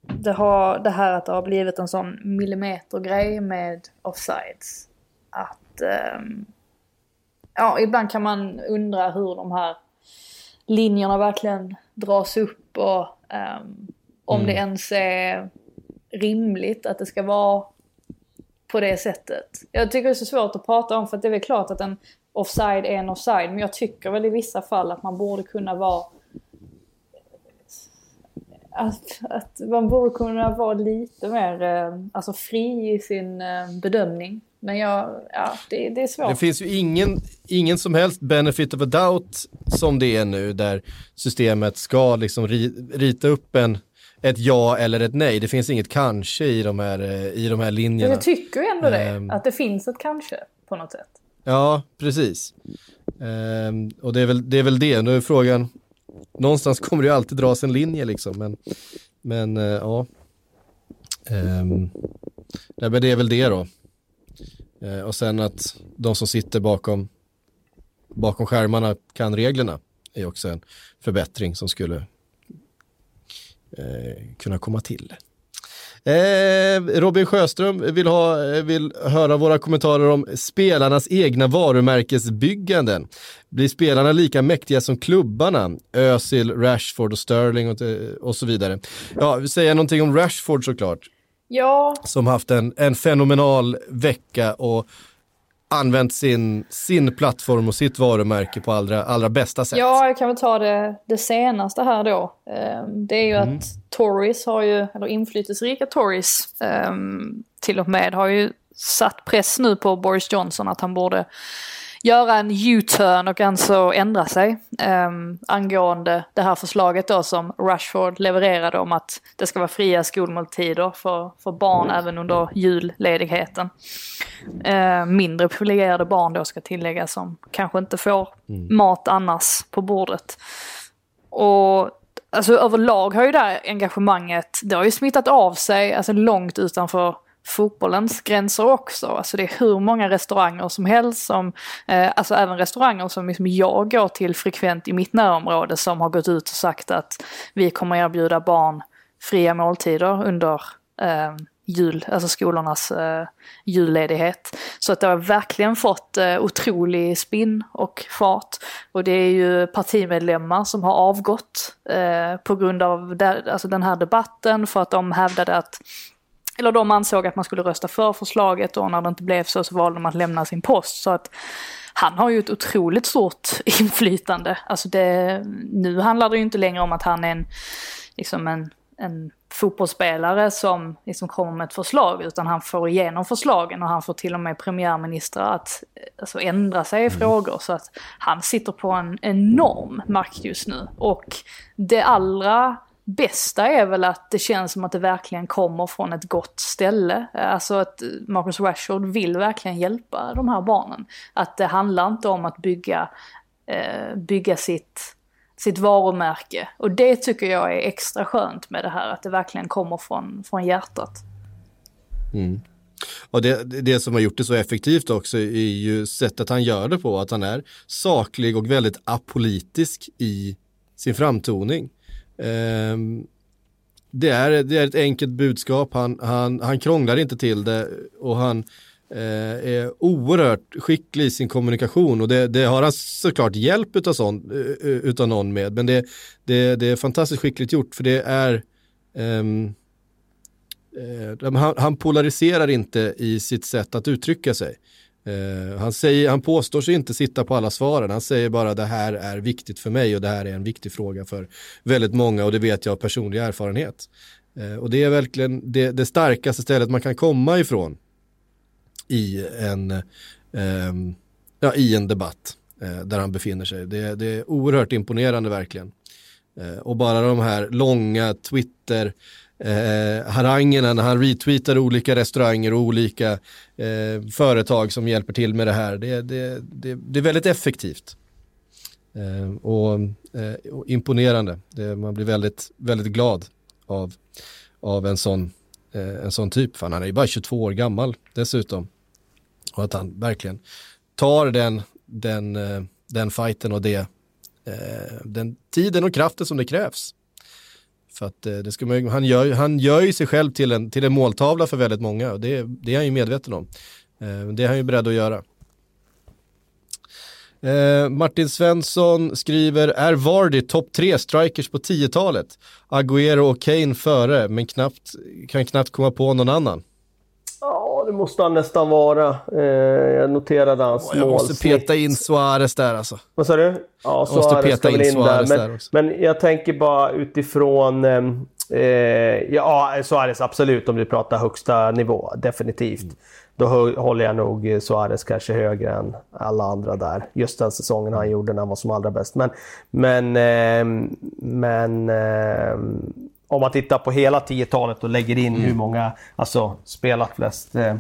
det, har, det här att det har blivit en sån millimetergrej med offsides. Att, um, ja, ibland kan man undra hur de här linjerna verkligen dras upp och um, om mm. det ens är rimligt att det ska vara på det sättet. Jag tycker det är så svårt att prata om för att det är väl klart att en offside är en offside. Men jag tycker väl i vissa fall att man borde kunna vara Att, att man borde kunna vara lite mer alltså fri i sin bedömning. Men jag, ja, det, det är svårt. Det finns ju ingen, ingen som helst benefit of a doubt som det är nu där systemet ska liksom rita upp en, ett ja eller ett nej. Det finns inget kanske i de här, i de här linjerna. Men jag tycker ju ändå det. Um, att det finns ett kanske på något sätt. Ja, precis. Um, och det är, väl, det är väl det. Nu är frågan... Någonstans kommer det ju alltid dras en linje liksom, men, men äh, ja. Ehm, nej, men det är väl det då. Äh, och sen att de som sitter bakom, bakom skärmarna kan reglerna är också en förbättring som skulle äh, kunna komma till. Eh, Robin Sjöström vill, ha, vill höra våra kommentarer om spelarnas egna varumärkesbygganden. Blir spelarna lika mäktiga som klubbarna? Özil, Rashford och Sterling och, och så vidare. Ja, vi säger någonting om Rashford såklart. Ja. Som haft en, en fenomenal vecka och använt sin, sin plattform och sitt varumärke på allra, allra bästa sätt. Ja, jag kan väl ta det, det senaste här då. Det är ju mm. att Tories har ju, eller inflytelserika Tories till och med har ju satt press nu på Boris Johnson att han borde göra en U-turn och alltså ändra sig angående det här förslaget då som Rashford levererade om att det ska vara fria skolmåltider för, för barn även under julledigheten. Eh, mindre privilegierade barn då ska tilläggas som kanske inte får mm. mat annars på bordet. Och alltså överlag har ju det här engagemanget, det har ju smittat av sig alltså långt utanför fotbollens gränser också. Alltså det är hur många restauranger som helst som, eh, alltså även restauranger som liksom jag går till frekvent i mitt närområde som har gått ut och sagt att vi kommer erbjuda barn fria måltider under eh, jul, alltså skolornas eh, julledighet. Så att det har verkligen fått eh, otrolig spinn och fart. Och det är ju partimedlemmar som har avgått eh, på grund av där, alltså den här debatten för att de hävdade att eller de ansåg att man skulle rösta för förslaget och när det inte blev så så valde de att lämna sin post. Så att han har ju ett otroligt stort inflytande. Alltså det, nu handlar det ju inte längre om att han är en, liksom en en fotbollsspelare som liksom kommer med ett förslag, utan han får igenom förslagen och han får till och med premiärministrar att alltså, ändra sig i mm. frågor, så att han sitter på en enorm makt just nu. Och det allra bästa är väl att det känns som att det verkligen kommer från ett gott ställe. Alltså att Marcus Rashford vill verkligen hjälpa de här barnen. Att det handlar inte om att bygga, eh, bygga sitt, sitt varumärke. Och det tycker jag är extra skönt med det här. Att det verkligen kommer från, från hjärtat. Mm. Och det, det som har gjort det så effektivt också är ju sättet han gör det på. Att han är saklig och väldigt apolitisk i sin framtoning. Um, det, är, det är ett enkelt budskap. Han, han, han krånglar inte till det. Och han eh, är oerhört skicklig i sin kommunikation. Och det, det har han såklart hjälp av, sån, utav någon med. Men det, det, det är fantastiskt skickligt gjort. För det är um, eh, han, han polariserar inte i sitt sätt att uttrycka sig. Uh, han, säger, han påstår sig inte sitta på alla svaren. Han säger bara det här är viktigt för mig och det här är en viktig fråga för väldigt många, och det vet jag av personlig erfarenhet. Uh, och det är verkligen det, det starkaste stället man kan komma ifrån i en, um, ja, i en debatt uh, där han befinner sig. Det, det är oerhört imponerande verkligen. Uh, och bara de här långa Twitter- Eh, harangen när han retweetar olika restauranger och olika eh, företag som hjälper till med det här, det, det, det, det är väldigt effektivt eh, och, eh, och imponerande. Det, man blir väldigt, väldigt glad av, av en, sån, eh, en sån typ. Fan, han är ju bara tjugotvå år gammal dessutom, och att han verkligen tar den, den, eh, den fighten och det, eh, den tiden och kraften som det krävs. För att det ska man, han, gör, han gör ju sig själv till en, till en måltavla för väldigt många, och det, det är han ju medveten om. Det är han ju beredd att göra. Eh, Martin Svensson skriver: är Vardy topp tre strikers på tiotalet? Aguero och Kane före, men knappt, kan knappt komma på någon annan. Ja, det måste han nästan vara. Eh, jag noterade hans mål. Jag måste peta in Suarez där alltså. Vad sa du? Ja, jag måste peta in Suarez där, men, där också. Men jag tänker bara utifrån... Eh, ja, Suarez absolut, om vi pratar högsta nivå. Definitivt. Mm. Då hö- håller jag nog Suarez kanske högre än alla andra där. Just den säsongen han gjorde när han var som allra bäst. Men... men, eh, men eh, om man tittar på hela tiotalet och lägger in mm. hur många alltså, spelat flest eh,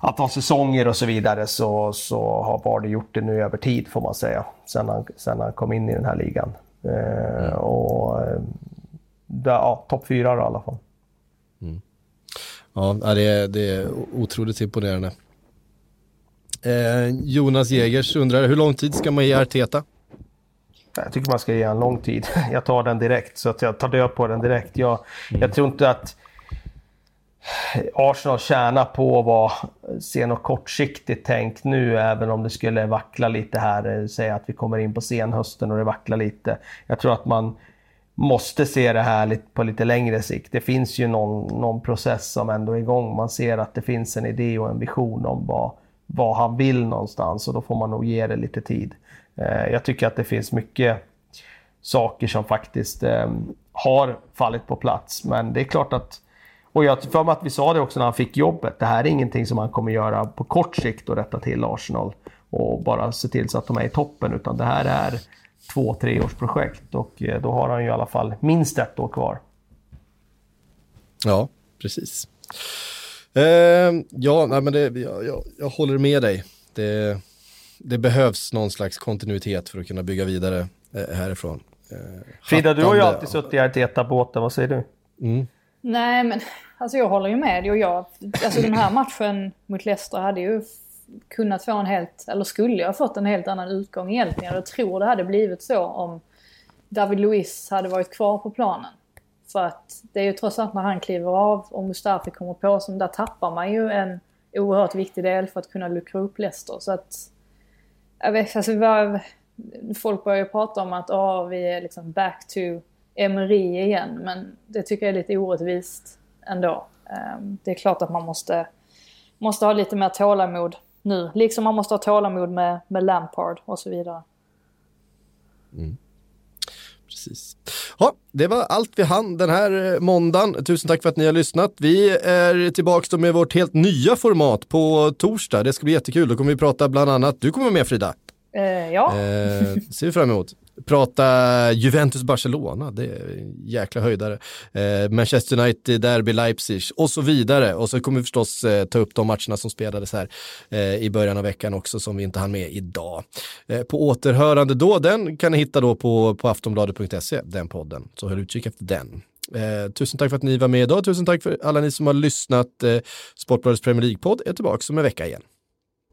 antal säsonger och så vidare, så, så har Vardy gjort det nu över tid, får man säga, sen han, sen han kom in i den här ligan. Eh, och där, ja, topp fyra då, i alla fall. Mm. Ja, det är, det är otroligt imponerande. Eh, Jonas Jägers undrar: hur lång tid ska man ge Arteta? Jag tycker man ska ge en lång tid. Jag tar den direkt, så att jag tar död på den direkt. Jag, mm. jag tror inte att Arsenal tjänar på att vara, se något kortsiktigt tänkt nu, även om det skulle vackla lite här. Säga att vi kommer in på senhösten och det vacklar lite. Jag tror att man måste se det här på lite längre sikt. Det finns ju någon, någon process som ändå är igång. Man ser att det finns en idé och en vision om vad, vad han vill någonstans, och då får man nog ge det lite tid. Jag tycker att det finns mycket saker som faktiskt eh, har fallit på plats. Men det är klart att, och jag för mig att vi sa det också när han fick jobbet, det här är ingenting som han kommer göra på kort sikt och rätta till Arsenal och bara se till så att de är i toppen, utan det här är två, tre års projekt, och då har han ju i alla fall minst ett år kvar. Ja, precis. Eh, ja, nej, men det, jag, jag, jag håller med dig. Det Det behövs någon slags kontinuitet för att kunna bygga vidare härifrån. Frida, du har ju alltid suttit i Arteta-båten. Vad säger du? Mm. Nej, men alltså, jag håller ju med. Och jag, alltså, den här matchen mot Leicester hade ju kunnat få en helt... Eller skulle jag ha fått en helt annan utgång egentligen. Jag tror det hade blivit så om David Luiz hade varit kvar på planen. För att det är ju trots allt när han kliver av och Mustafi kommer på som där tappar man ju en oerhört viktig del för att kunna luckra upp Leicester. Så att... Jag vet, alltså, folk börjar prata om att oh, vi är liksom back to Emery igen, men det tycker jag är lite orättvist ändå. Det är klart att man måste, måste ha lite mer tålamod nu, liksom man måste ha tålamod med, med Lampard och så vidare. Mm. precis. Ja, det var allt vi hann den här måndagen. Tusen tack för att ni har lyssnat. Vi är tillbaka med vårt helt nya format på torsdag. Det ska bli jättekul. Då kommer vi prata bland annat... Du kommer med, Frida. Eh, ja. Eh, ser vi fram emot. Prata Juventus-Barcelona, det är en jäkla höjdare. Eh, Manchester United, Derby, Leipzig och så vidare. Och så kommer vi förstås eh, ta upp de matcherna som spelades här eh, i början av veckan också, som vi inte hann med idag. Eh, på återhörande då, den kan ni hitta då på, på aftonbladet punkt se, den podden. Så håll utkik efter den. Eh, tusen tack för att ni var med idag. Tusen tack för alla ni som har lyssnat. eh, Sportbladets Premier League-podd är tillbaka om en vecka igen.